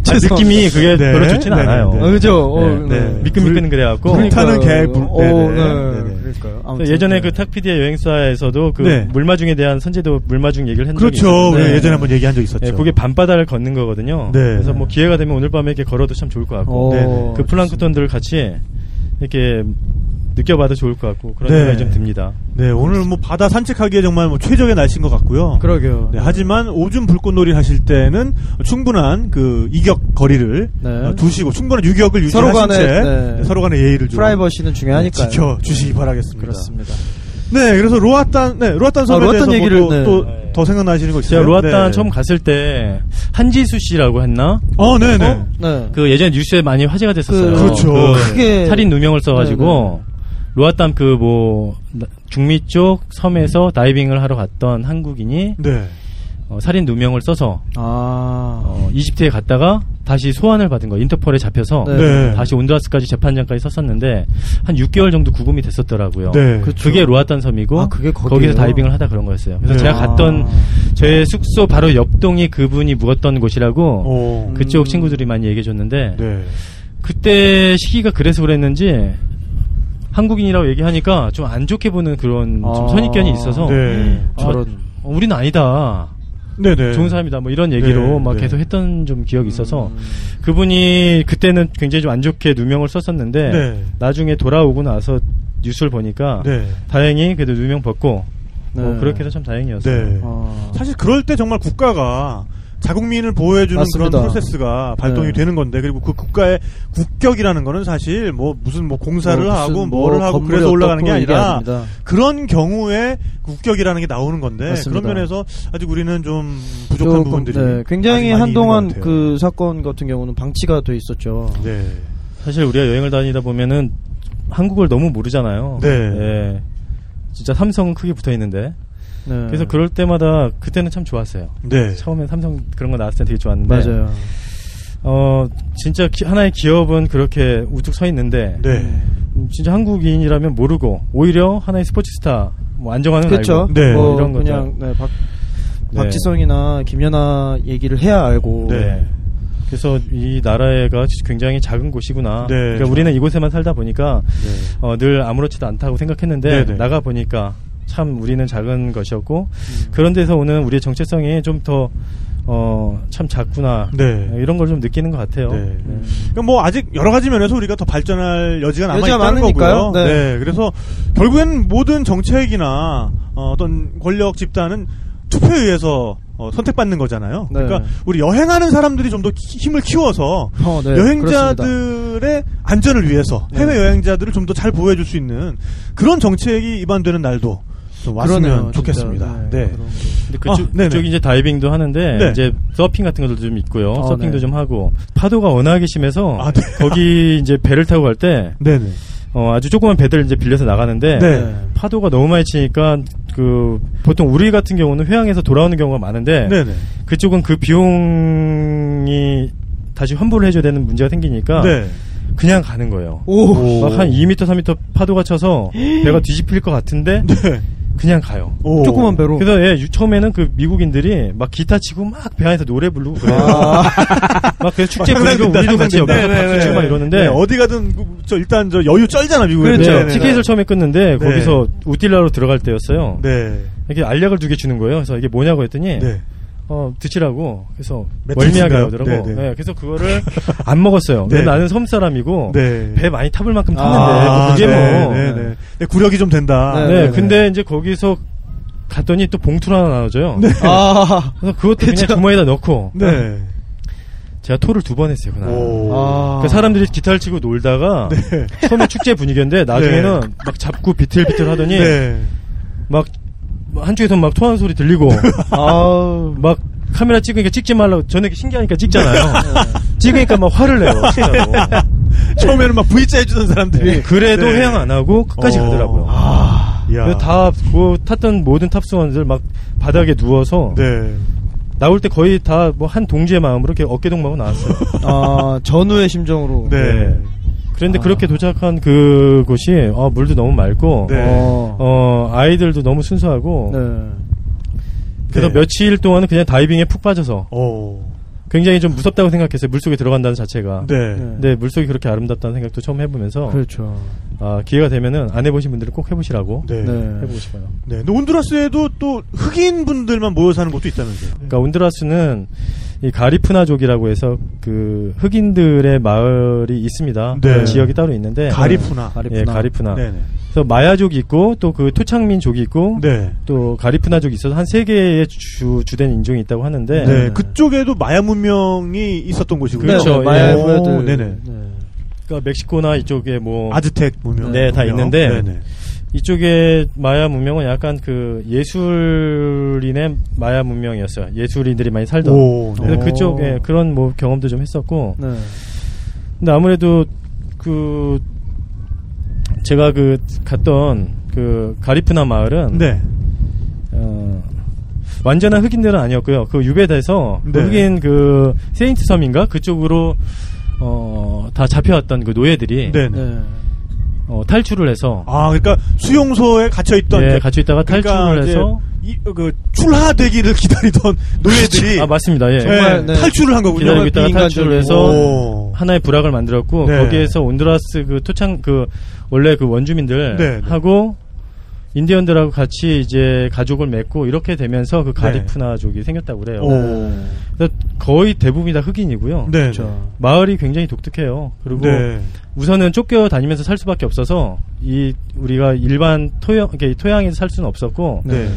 아, 느낌이 그게 네. 별로 좋지는 네. 않아요. 네. 네. 아, 그죠? 네. 네. 미끈미끈 그래갖고 불타는 개 불. 그러니까요. 예전에 네. 그 탁피디의 여행수다에서도 그 네. 물마중에 대한 선재도 물마중 얘기를 했는데 그렇죠. 적이 네. 예전에 한번 얘기한 적 있었죠. 네. 그게 밤바다를 걷는 거거든요. 네. 그래서 뭐 기회가 되면 오늘 밤에 이렇게 걸어도 참 좋을 것 같고 네. 그 플랑크톤들을 같이 이렇게 느껴봐도 좋을 것 같고 그런 네. 생각이 좀 듭니다. 네, 오늘 뭐 바다 산책하기에 정말 뭐 최적의 날씨인 것 같고요. 그러게요. 네, 하지만 오줌 불꽃놀이 하실 때는 충분한 그 이격 거리를 네. 두시고 충분한 유격을 유지하신 채 네. 네, 서로 간의 예의를 좀 프라이버시는 중요하니까요. 지켜 주시기 바라겠습니다. 그렇습니다. 네, 그래서 로아탄, 네, 로아탄 섬에 대해서 뭐 더 생각나시는 거 있어요? 제가 로아탄 네. 처음 갔을 때 한지수 씨라고 했나? 어, 네, 네. 네. 그 예전에 뉴스에 많이 화제가 됐었어요. 그렇죠. 그 살인 누명을 써가지고. 네네. 로아탄 그 뭐 중미 쪽 섬에서 다이빙을 하러 갔던 한국인이 네. 살인 누명을 써서 이집트에 갔다가 다시 소환을 받은 거예요. 인터폴에 잡혀서 네. 다시 온두라스까지 재판장까지 섰었는데 한 6개월 정도 구금이 됐었더라고요. 네. 그렇죠. 그게 로아탄 섬이고 아, 그게 거기서 다이빙을 하다 그런 거였어요. 그래서 네. 제가 갔던 제 숙소 바로 옆동이 그분이 묵었던 곳이라고 그쪽 친구들이 많이 얘기해줬는데 네. 그때 시기가 그래서 그랬는지 한국인이라고 얘기하니까 좀 안 좋게 보는 그런 좀 선입견이 있어서 네. 아, 우리는 아니다. 네네. 좋은 사람이다. 뭐 이런 얘기로 네. 막 계속 했던 좀 기억이 있어서 그분이 그때는 굉장히 좀 안 좋게 누명을 썼었는데 네. 나중에 돌아오고 나서 뉴스를 보니까 네. 다행히 그래도 누명 벗고 네. 뭐 그렇게 해서 참 다행이었어요. 네. 사실 그럴 때 정말 국가가 자국민을 보호해주는 맞습니다. 그런 프로세스가 발동이 네. 되는 건데 그리고 그 국가의 국격이라는 거는 사실 뭐 무슨 뭐 공사를 하고 뭐를 하고 그래서 올라가는 게 아니라 그런 경우에 국격이라는 게 나오는 건데 맞습니다. 그런 면에서 아직 우리는 좀 부족한 부분들이 네. 굉장히 한동안 그 사건 같은 경우는 방치가 돼 있었죠. 네. 사실 우리가 여행을 다니다 보면은 한국어를 너무 모르잖아요. 네. 네. 진짜 삼성은 크게 붙어 있는데. 네. 그래서 그럴 때마다 그때는 참 좋았어요. 네. 처음엔 삼성 그런 거 나왔을 때 되게 좋았는데. 맞아요. 진짜 하나의 기업은 그렇게 우뚝 서 있는데. 네. 진짜 한국인이라면 모르고 오히려 하나의 스포츠스타 뭐 안정환은 알고 네. 뭐 이런 거죠. 그냥 네, 박지성이나 김연아 얘기를 해야 알고. 네. 그래서 이 나라가 굉장히 작은 곳이구나. 네. 그러니까 우리는 이곳에만 살다 보니까 네. 늘 아무렇지도 않다고 생각했는데 네. 나가 보니까. 참 우리는 작은 것이었고 그런 데서 오는 우리의 정체성이 좀 더 참 작구나 네. 이런 걸 좀 느끼는 것 같아요. 네. 네. 그러니까 뭐 아직 여러 가지 면에서 우리가 더 발전할 여지가 남아있다는 거고요. 네. 네. 그래서 결국엔 모든 정책이나 어떤 권력 집단은 투표에 의해서 선택받는 거잖아요. 네. 그러니까 우리 여행하는 사람들이 좀 더 힘을 키워서 네. 여행자들의 그렇습니다. 안전을 위해서 해외 여행자들을 좀 더 잘 보호해줄 수 있는 그런 정책이 입안되는 날도 왔으면 그러네요, 좋겠습니다. 네. 네. 근데 그쪽이 이제 다이빙도 하는데 네. 이제 서핑 같은 것도 좀 있고요. 서핑도 네. 좀 하고 파도가 워낙에 심해서 네. 거기 이제 배를 타고 갈 때 네네. 아주 조그만 배들 이제 빌려서 나가는데 네. 파도가 너무 많이 치니까 그 보통 우리 같은 경우는 회항해서 돌아오는 경우가 많은데 네네. 그쪽은 그 비용이 다시 환불을 해줘야 되는 문제가 생기니까. 네. 그냥 가는 거예요. 막 한 2m, 3m 파도가 쳐서 배가 뒤집힐 것 같은데 네. 그냥 가요. 조그만 배로. 그래서 예, 처음에는 그 미국인들이 막 기타 치고 막 배 안에서 노래 부르고 그래요. 막 그래서 축제 분위기로 우리도 같이 옆에서 박수 치고 막 이러는데 네, 어디 가든 저 일단 저 여유 쩔잖아 미국에. 그렇죠. 네, 티켓을 처음에 끊는데 네. 거기서 우틸라로 들어갈 때였어요. 네. 이렇게 알약을 2개 주는 거예요. 그래서 이게 뭐냐고 했더니. 네. 드시라고 그래서 멀미약이 나오더라고. 네, 그래서 그거를 안 먹었어요. 네. 나는 섬 사람이고 네. 배 많이 타볼 만큼 탔는데 그게 네. 구력이 좀 된다. 네, 근데 이제 거기서 갔더니 또 봉투를 하나 나눠줘요. 네. 그래서 그것도 그냥 주머니에다 넣고. 네. 제가 토를 2번 했어요 그날. 그러니까 사람들이 기타를 치고 놀다가 네. 처음에 축제 분위기였는데 나중에는 네. 막 잡고 비틀비틀 하더니 네. 막 한쪽에서 막 토하는 소리 들리고, 막 카메라 찍으니까 찍지 말라고, 저는 신기하니까 찍잖아요. 찍으니까 막 화를 내요. 처음에는 막 V자 해주던 사람들이. 네, 그래도 네. 회항 안 하고 끝까지 가더라고요. 다 탔던 모든 탑승원들 막 바닥에 누워서. 네. 나올 때 거의 다 뭐 한 동지의 마음으로 이렇게 어깨동무하고 나왔어요. 아, 전후의 심정으로. 네. 네. 그런데 아. 그렇게 도착한 그곳이 물도 너무 맑고 네. 아이들도 너무 순수하고 네. 그래서 네. 며칠 동안은 그냥 다이빙에 푹 빠져서 오. 굉장히 좀 무섭다고 생각했어요. 물속에 들어간다는 자체가. 네. 근데 물속이 그렇게 아름답다는 생각도 처음 해보면서. 그렇죠. 아, 기회가 되면은 안 해보신 분들은 꼭 해보시라고. 네. 네. 해보고 싶어요. 네. 근데 온두라스에도 또 흑인 분들만 모여 사는 곳도 있다면서요. 그러니까 온두라스는 이 가리푸나족이라고 해서 그 흑인들의 마을이 있습니다. 네. 그 지역이 따로 있는데. 가리푸나. 가리푸나. 예, 가리푸나. 네네. 그래서 마야족이 있고 또 그 토착민족이 있고 네. 또 가리푸나족이 있어서 한 세 개의 주된 인종이 있다고 하는데 네. 그쪽에도 마야 문명이 있었던 곳이고요. 그렇죠. 네. 마야 문명. 네네. 네. 그러니까 멕시코나 이쪽에 뭐 아즈텍 문명. 네, 다 문명. 있는데 네네. 이쪽에 마야 문명은 약간 그 예술인의 마야 문명이었어요. 예술인들이 많이 살던. 오, 네. 그래서 그쪽에 그런 뭐 경험도 좀 했었고. 네. 근데 아무래도 그 제가 그 갔던 그 가리푸나 마을은 네. 완전한 흑인들은 아니었고요. 그 유배돼서 네. 흑인 그 세인트 섬인가 그쪽으로 다 잡혀왔던 그 노예들이. 네. 네. 탈출을 해서. 아, 그러니까 수용소에 갇혀있던. 네, 갇혀있다가 탈출을 해서. 출하되기를 기다리던 노예들이. 아, 맞습니다. 예. 정말 네. 탈출을 한 거군요. 기다리고 있다가 탈출을 해서 오. 하나의 부락을 만들었고, 네. 거기에서 온두라스 그 원래 그 원주민들. 네, 네. 하고, 인디언들하고 같이 이제 가족을 맺고, 이렇게 되면서 그 가리푸나족이 네. 생겼다고 그래요. 그래서 거의 대부분이 다 흑인이고요. 네. 그렇죠. 마을이 굉장히 독특해요. 그리고 네. 우선은 쫓겨 다니면서 살 수밖에 없어서, 우리가 일반 토양에서 살 수는 없었고, 네.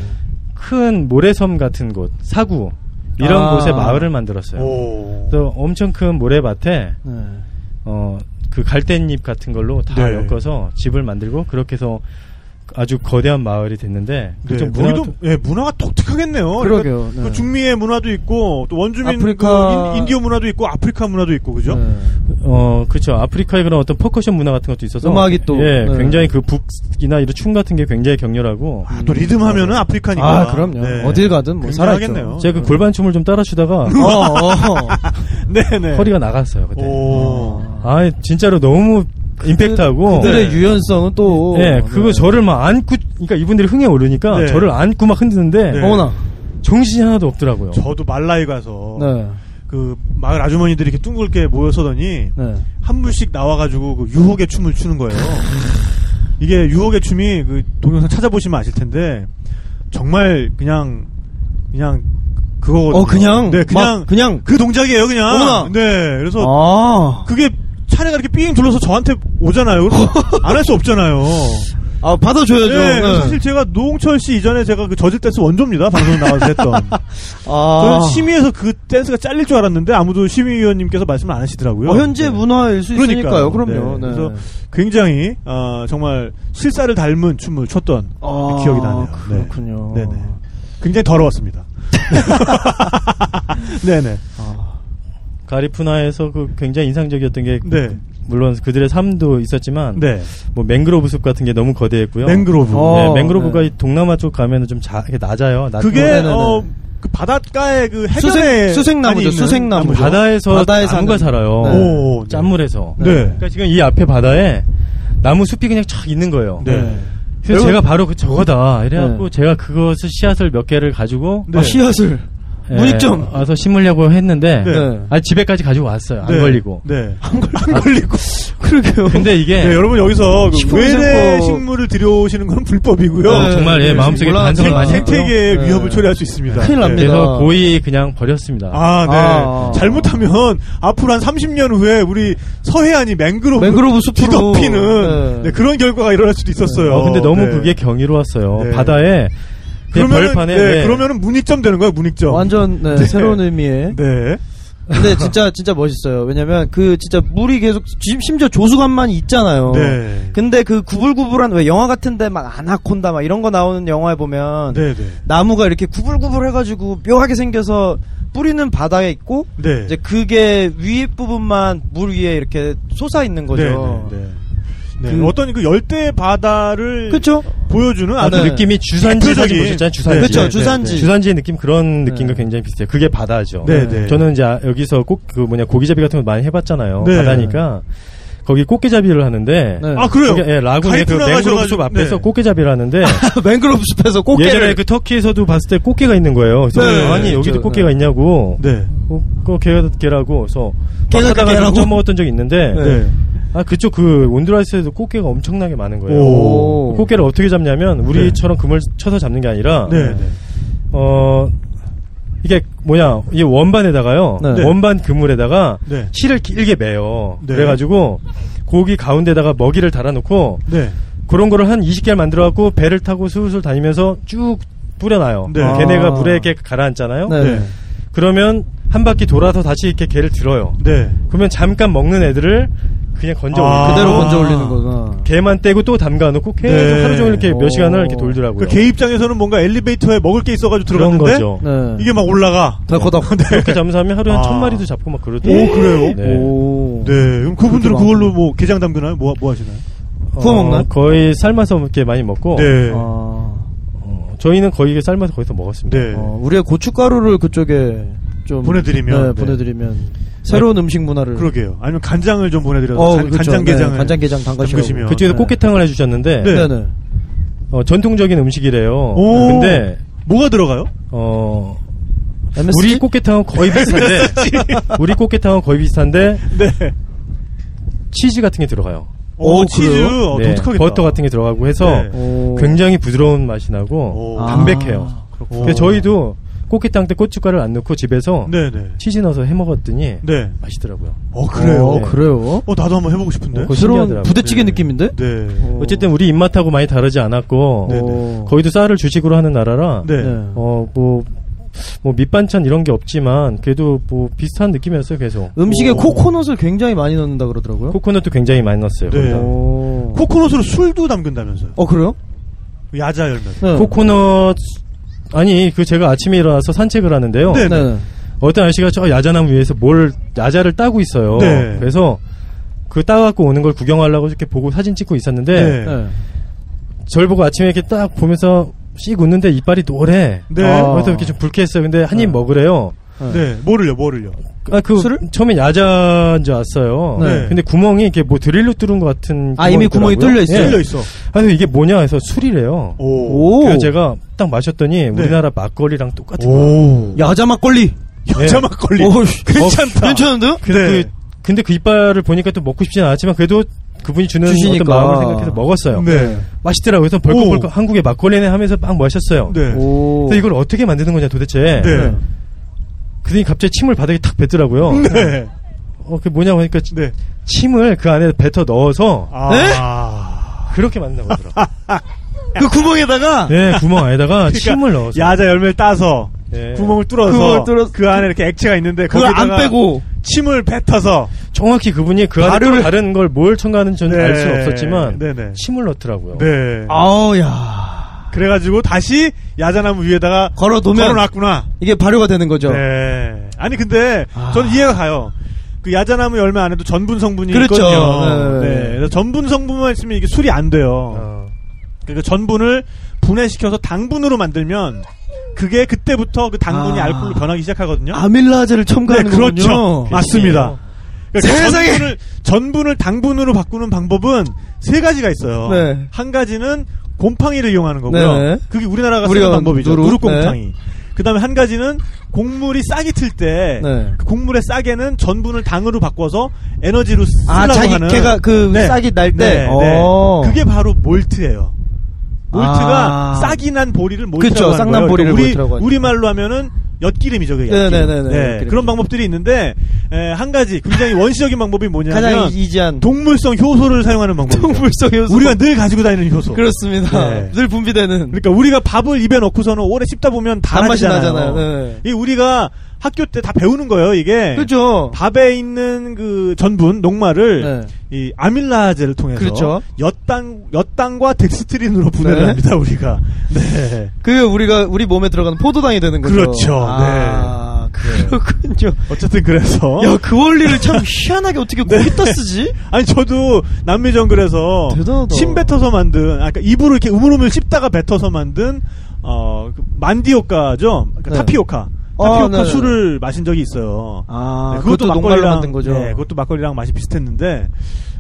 큰 모래섬 같은 곳, 사구, 이런 곳에 마을을 만들었어요. 그래서 엄청 큰 모래밭에, 네. 그 갈대잎 같은 걸로 다 네. 엮어서 집을 만들고, 그렇게 해서 아주 거대한 마을이 됐는데 네, 문화가 독특하겠네요. 그러게요. 그러니까 네. 중미의 문화도 있고 또 원주민 아프리카... 그 인디오 문화도 있고 아프리카 문화도 있고 그죠? 네. 그렇죠. 아프리카의 그런 어떤 퍼커션 문화 같은 것도 있어서 음악이 또 예, 네. 굉장히 그 북이나 이런 춤 같은 게 굉장히 격렬하고 또 리듬 하면은 아프리카니까. 아, 그럼요. 네. 어딜 가든 뭐 살아있겠네요. 제가 그 골반 춤을 좀 따라 추다가 네네. 허리가 나갔어요 그때. 아, 진짜로 너무 임팩트하고 그들의 유연성은 또 네, 그거 네. 저를 막 안고 그러니까 이분들이 흥에 오르니까 네. 저를 안고 막 흔드는데 네. 어머나 정신이 하나도 없더라고요. 저도 말라에 가서 네. 그 마을 아주머니들이 이렇게 둥글게 모여서더니 네. 한 분씩 나와가지고 그 유혹의 춤을 추는 거예요. 이게 유혹의 춤이 그 동영상 찾아보시면 아실 텐데 정말 그냥 그거거든요. 네, 그냥 그 동작이에요 그냥. 어머나. 네, 그래서 그게 차례가 이렇게 삥 둘러서 저한테 오잖아요. 안 할 수 없잖아요. 아, 받아줘야죠. 네, 네. 사실 제가 노홍철 씨 이전에 제가 그 저질 댄스 원조입니다. 방송에 나와서 했던. 저는 심의에서 그 댄스가 잘릴 줄 알았는데 아무도 심의위원님께서 말씀을 안 하시더라고요. 현재 네. 문화일 수 있으니까요. 그럼요. 네. 네. 그래서 굉장히 정말 실사를 닮은 춤을 췄던 기억이 나네요. 그렇군요. 네. 네네. 굉장히 더러웠습니다. 네네. 가리푸나에서 그 굉장히 인상적이었던 게 네. 물론 그들의 삶도 있었지만 네. 뭐 맹그로브 숲 같은 게 너무 거대했고요. 맹그로브. 네, 맹그로브가 네. 동남아 쪽 가면은 좀 낮아요. 그게 그 바닷가에 그 해변에 수색나무죠. 수색나무죠. 바다에서 나무가 살아요. 네. 오, 네. 짠물에서. 네. 그러니까 지금 이 앞에 바다에 나무 숲이 그냥 쫙 있는 거예요. 네. 그래서 제가 바로 그 저거다. 이래갖고 네. 제가 그것을 씨앗을 몇 개를 가지고 네. 씨앗을 예, 문익점 와서 심으려고 했는데 네. 아, 집에까지 가지고 왔어요. 안 네. 걸리고. 네. 안 걸리고. 그러게요. 근데 이게 네, 여러분 여기서 외래 식물을 들여오시는 건 불법이고요. 정말 예, 마음속에 반성을 많이 했고요. 생태계의 위협을 초래할 수 있습니다. 큰일 납니다. 네. 그래서 고의 그냥 버렸습니다. 아, 네. 잘못하면 앞으로 한 30년 후에 우리 서해안이 맹그로브 숲으로 뒤덮이는 네. 네, 그런 결과가 일어날 수도 있었어요. 근데 너무 네. 그게 경이로웠어요. 네. 바다에 그러면 네, 그러면은 문익점 되는 거예요, 문익점. 완전 네, 네. 새로운 의미의. 네. 근데 진짜 멋있어요. 왜냐면 그 진짜 물이 계속 심지어 조수관만 있잖아요. 네. 근데 그 구불구불한 왜 영화 같은데 막 아나콘다 막 이런 거 나오는 영화에 보면 네, 네. 나무가 이렇게 구불구불 해가지고 묘하게 생겨서 뿌리는 바다에 있고 네. 이제 그게 위 부분만 물 위에 이렇게 솟아 있는 거죠. 네. 네, 네. 네. 어떤 그 열대 바다를 그렇죠. 보여주는 아주 느낌이 주산지 사진 보셨잖아요. 주산지. 그렇죠. 네, 주산지. 네, 주산지의 느낌 그런 느낌과 굉장히 비슷해요. 그게 바다죠. 네, 네. 저는 이제 여기서 꼭 그 고기잡이 같은 거 많이 해봤잖아요. 네. 바다니까. 거기 꽃게잡이를 하는데. 네. 아, 그래요? 예, 라군의 그 맹그로브 숲 앞에서 네. 꽃게잡이를 하는데. 맹그로브 숲에서 꽃게를. 예전에 그 터키에서도 봤을 때 꽃게가 있는 거예요. 그래서 네. 아니, 여기도 꽃게가 있냐고. 네. 개라고. 그래서 바다다가 좀 먹었던 적이 있는데. 네. 네. 아, 그쪽 온두라스에도 꽃게가 엄청나게 많은 거예요. 오. 꽃게를 어떻게 잡냐면, 우리처럼 네. 금을 쳐서 잡는 게 아니라. 네. 이게 이게 원반에다가요. 네. 원반 그물에다가 네. 실을 길게 매요. 네. 그래가지고 고기 가운데다가 먹이를 달아놓고 네. 그런 거를 한 20개를 만들어갖고 배를 타고 술술 다니면서 쭉 뿌려놔요. 네. 걔네가 물에 이렇게 가라앉잖아요. 네. 네. 그러면 한 바퀴 돌아서 다시 이렇게 걔를 들어요. 네. 그러면 잠깐 먹는 애들을 그냥 건져 올리는 그대로 건져 올리는 거구나. 개만 떼고 또 담가놓고 계속 네. 하루 종일 이렇게 몇 시간을 이렇게 돌더라고요. 그 개 입장에서는 뭔가 엘리베이터에 먹을 게 있어가지고 들어갔는데 네. 이게 막 올라가. 네. 그렇게 잠수하면 하루에 한 1,000마리도 잡고 막 그러더라고요. 오 그래요? 네. 오. 네. 그럼 그분들은 그걸로 뭐 게장 담그나요? 뭐 하시나요? 구워 먹나요? 거의 삶아서 이렇게 많이 먹고. 네. 저희는 거의 삶아서 거기서 먹었습니다. 네. 우리의 고춧가루를 그쪽에 좀 보내드리면. 네. 보내드리면. 새로운 음식 문화를 그러게요. 아니면 간장을 좀 보내드려서 그렇죠. 간장게장을 네, 간장게장 담가시면 그쪽에서 네. 꽃게탕을 해주셨는데 네. 네. 전통적인 음식이래요. 오~ 근데 뭐가 들어가요? 우리 꽃게탕은 거의 비슷한데 네. 치즈 같은 게 들어가요. 오 치즈 네. 독특하겠다. 버터 같은 게 들어가고 해서 네. 굉장히 부드러운 맛이 나고 담백해요. 그래서 저희도 꽃게탕 때 고춧가루를 안 넣고 집에서 네네. 치즈 넣어서 해 먹었더니 네. 맛있더라고요. 그래요? 네. 그래요? 나도 한번 해 보고 싶은데. 새로운 부대찌개 네. 느낌인데? 네. 어쨌든 우리 입맛하고 많이 다르지 않았고 네네. 거기도 쌀을 주식으로 하는 나라라 네. 뭐 밑반찬 이런 게 없지만 그래도 뭐 비슷한 느낌이었어요. 계속 음식에 코코넛을 굉장히 많이 넣는다 그러더라고요. 코코넛도 굉장히 많이 넣었어요. 네. 코코넛으로 술도 담근다면서요? 그래요? 야자 열매. 네. 코코넛 아니 제가 아침에 일어나서 산책을 하는데요. 네네. 어떤 아저씨가 저 야자나무 위에서 야자를 따고 있어요. 네. 그래서 따갖고 오는 걸 구경하려고 이렇게 보고 사진 찍고 있었는데 네. 저를 보고 아침에 이렇게 딱 보면서 씩 웃는데 이빨이 노래. 네. 그래서 이렇게 좀 불쾌했어요. 근데 한 입 먹으래요. 네. 뭐를요? 처음에 야자인 줄 알았어요. 네. 근데 구멍이 이렇게 드릴로 뚫은 것 같은. 이미 구멍이 뚫려 있어요. 네. 뚫려 있어. 그래서 이게 뭐냐 해서 술이래요. 오. 그래서 제가 딱 마셨더니 네. 우리나라 막걸리랑 똑같은 거. 야자 막걸리. 네. 야자 막걸리. 오, 괜찮다. 괜찮은데요? 그래. 근데 그 이빨을 보니까 또 먹고 싶진 않았지만 그래도 그분이 주는 어떤 마음을 생각해서 먹었어요. 네. 맛있더라고요. 그래서 벌컥벌컥 한국의 막걸리네 하면서 막 마셨어요. 네. 그래서 이걸 어떻게 만드는 거냐 도대체. 네. 그러니 갑자기 침을 바닥에 탁 뱉더라고요. 네. 그게 뭐냐고 하니까 네. 침을 그 안에 뱉어 넣어서 네? 그렇게 만든다고 하더라고요. 그 구멍에다가? 네, 구멍 안에다가 그러니까 침을 넣어서. 야자 열매를 따서 네. 구멍을 뚫어서 그 안에 이렇게 액체가 있는데 그걸 안 빼고 침을 뱉어서 정확히 그분이 그 안에 다른 걸 뭘 첨가하는지 저는 알 수는 없었지만 네네. 침을 넣더라고요. 네. 아우야. 그래가지고 다시 야자나무 위에다가 걸어놨구나. 이게 발효가 되는 거죠. 네. 아니 근데 저는 이해가 가요. 그 야자나무 열매 안에도 전분 성분이 그렇죠. 있거든요. 네. 네. 그래서 전분 성분만 있으면 이게 술이 안 돼요. 그러니까 전분을 분해시켜서 당분으로 만들면 그게 그때부터 그 당분이 알코올로 변하기 시작하거든요. 아밀라제를 첨가하는 거군요. 네, 그렇죠. 맞습니다. 그러니까 전분을 당분으로 바꾸는 방법은 세 가지가 있어요. 네. 한 가지는 곰팡이를 이용하는 거고요. 네. 그게 우리나라가 쓰는 방법이죠. 누룩곰팡이. 네. 그 다음에 한 가지는 곡물이 싹이 틀 때 네. 그 곡물의 싹에는 전분을 당으로 바꿔서 에너지로 쓰려고 자기 하는. 자기가 그 네. 싹이 날 때? 네. 네. 그게 바로 몰트예요. 몰트가 싹이 난 보리를 몰트라고 하는 거예요. 그러니까 우리말로 하면은 엿기름이죠. 그게 엿기름. 네. 그런 방법들이 있는데 한 가지 굉장히 원시적인 방법이 뭐냐면 가장 이지한 동물성 효소를 사용하는 방법이죠. 동물성 효소. 우리가 늘 가지고 다니는 효소. 그렇습니다. 네. 늘 분비되는. 그러니까 우리가 밥을 입에 넣고서는 오래 씹다 보면 단맛이 나잖아요. 네. 이 우리가 학교 때 다 배우는 거예요. 이게 그렇죠. 밥에 있는 그 전분 녹말을 네. 이 아밀라제를 통해서 그렇죠. 엿당과 덱스트린으로 분해를 네. 합니다. 우리가. 네. 그게 우리 몸에 들어가는 포도당이 되는 거죠. 그렇죠. 네. 그렇군요. 어쨌든 그래서. 야, 그 원리를 참 희한하게 어떻게 거기다 쓰지? 아니, 저도 남미 정글에서 대단하다. 침 뱉어서 만든, 아까 입으로 이렇게 우물우물 씹다가 뱉어서 만든, 그 만디오카죠? 그러니까 네. 타피오카 아, 술을 마신 적이 있어요. 아, 네, 그것도 막걸리랑 만든 거죠. 네, 그것도 막걸리랑 맛이 비슷했는데,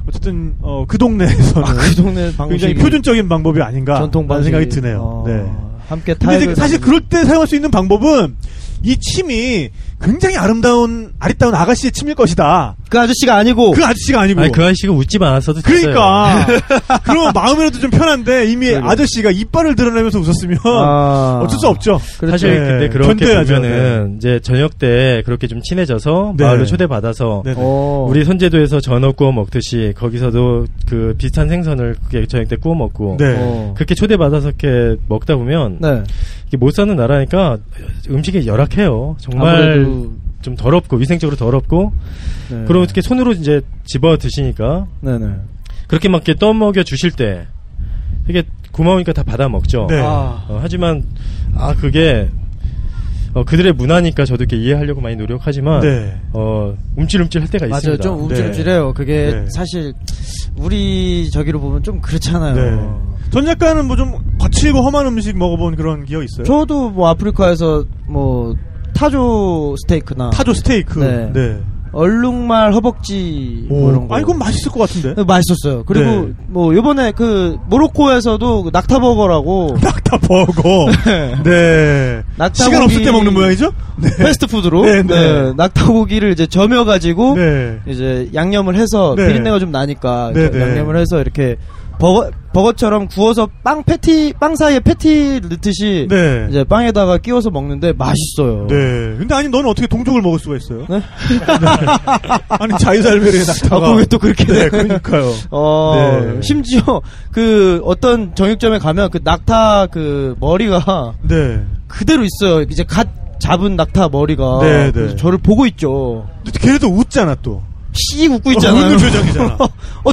어쨌든, 그 동네에서는. 아, 그 동네 굉장히 표준적인 방법이 아닌가. 전통 방식. 라는 생각이 드네요. 네. 함께 타협을. 근데 사실 그럴 때 사용할 수 있는 방법은, 이 침이 굉장히 아리따운 아가씨의 침일 것이다. 그 아저씨가 아니고. 아니, 그 아저씨가 웃지 않았어도 됐어요. 그러니까. 그러면 마음이라도 좀 편한데 이미 그러게. 아저씨가 이빨을 드러내면서 웃었으면 아... 어쩔 수 없죠. 그렇죠. 사실 근데 그렇게 보면은 네. 이제 저녁 때 그렇게 좀 친해져서 네. 마을로 초대받아서 네. 우리 선제도에서 전어 구워 먹듯이 거기서도 그 비슷한 생선을 저녁 때 구워 먹고 네. 그렇게 초대받아서 이렇게 먹다 보면 네. 못 사는 나라니까 음식이 열악해요. 정말 좀 더럽고 위생적으로 더럽고 네. 그럼 어떻게 손으로 이제 집어 드시니까 네, 네. 그렇게 막 이렇게 떠먹여 주실 때 되게 고마우니까 다 받아 먹죠. 네. 하지만 그게 그들의 문화니까 저도 이렇게 이해하려고 많이 노력하지만 네. 움찔움찔 할 때가 있습니다. 맞아요. 좀 움찔움찔해요. 네. 그게 네. 사실 우리 저기로 보면 좀 그렇잖아요. 네. 전 약간은 뭐 좀 거칠고 험한 음식 먹어본 그런 기억이 있어요? 저도 뭐 아프리카에서 뭐 타조 스테이크 네. 네. 얼룩말 허벅지 뭐 이런 거. 아니 그건 맛있을 것 같은데. 네, 맛있었어요. 그리고 네. 뭐 요번에 그 모로코에서도 낙타버거라고. 낙타버거. 네. 네. 낙타고기 시간 없을 때 먹는 모양이죠? 네. 패스트푸드로. 네, 네. 네. 낙타고기를 이제 저며 가지고 네. 이제 양념을 해서 네. 비린내가 좀 나니까 네, 네. 양념을 해서 이렇게 버거처럼 구워서 빵 사이에 패티 넣듯이 네. 이제 빵에다가 끼워서 먹는데 맛있어요. 네. 근데 아니 너는 어떻게 동족을 먹을 수가 있어요? 네? 네. 아니 자유살베리에 낙타가 왜 또 그렇게 네, 그러니까요. 네. 심지어 그 어떤 정육점에 가면 그 낙타 그 머리가 네. 그대로 있어요. 이제 갓 잡은 낙타 머리가 네, 네. 저를 보고 있죠. 근데 걔네도 웃잖아 또. 씩 웃고 있잖아요. 웃는 표정이잖아.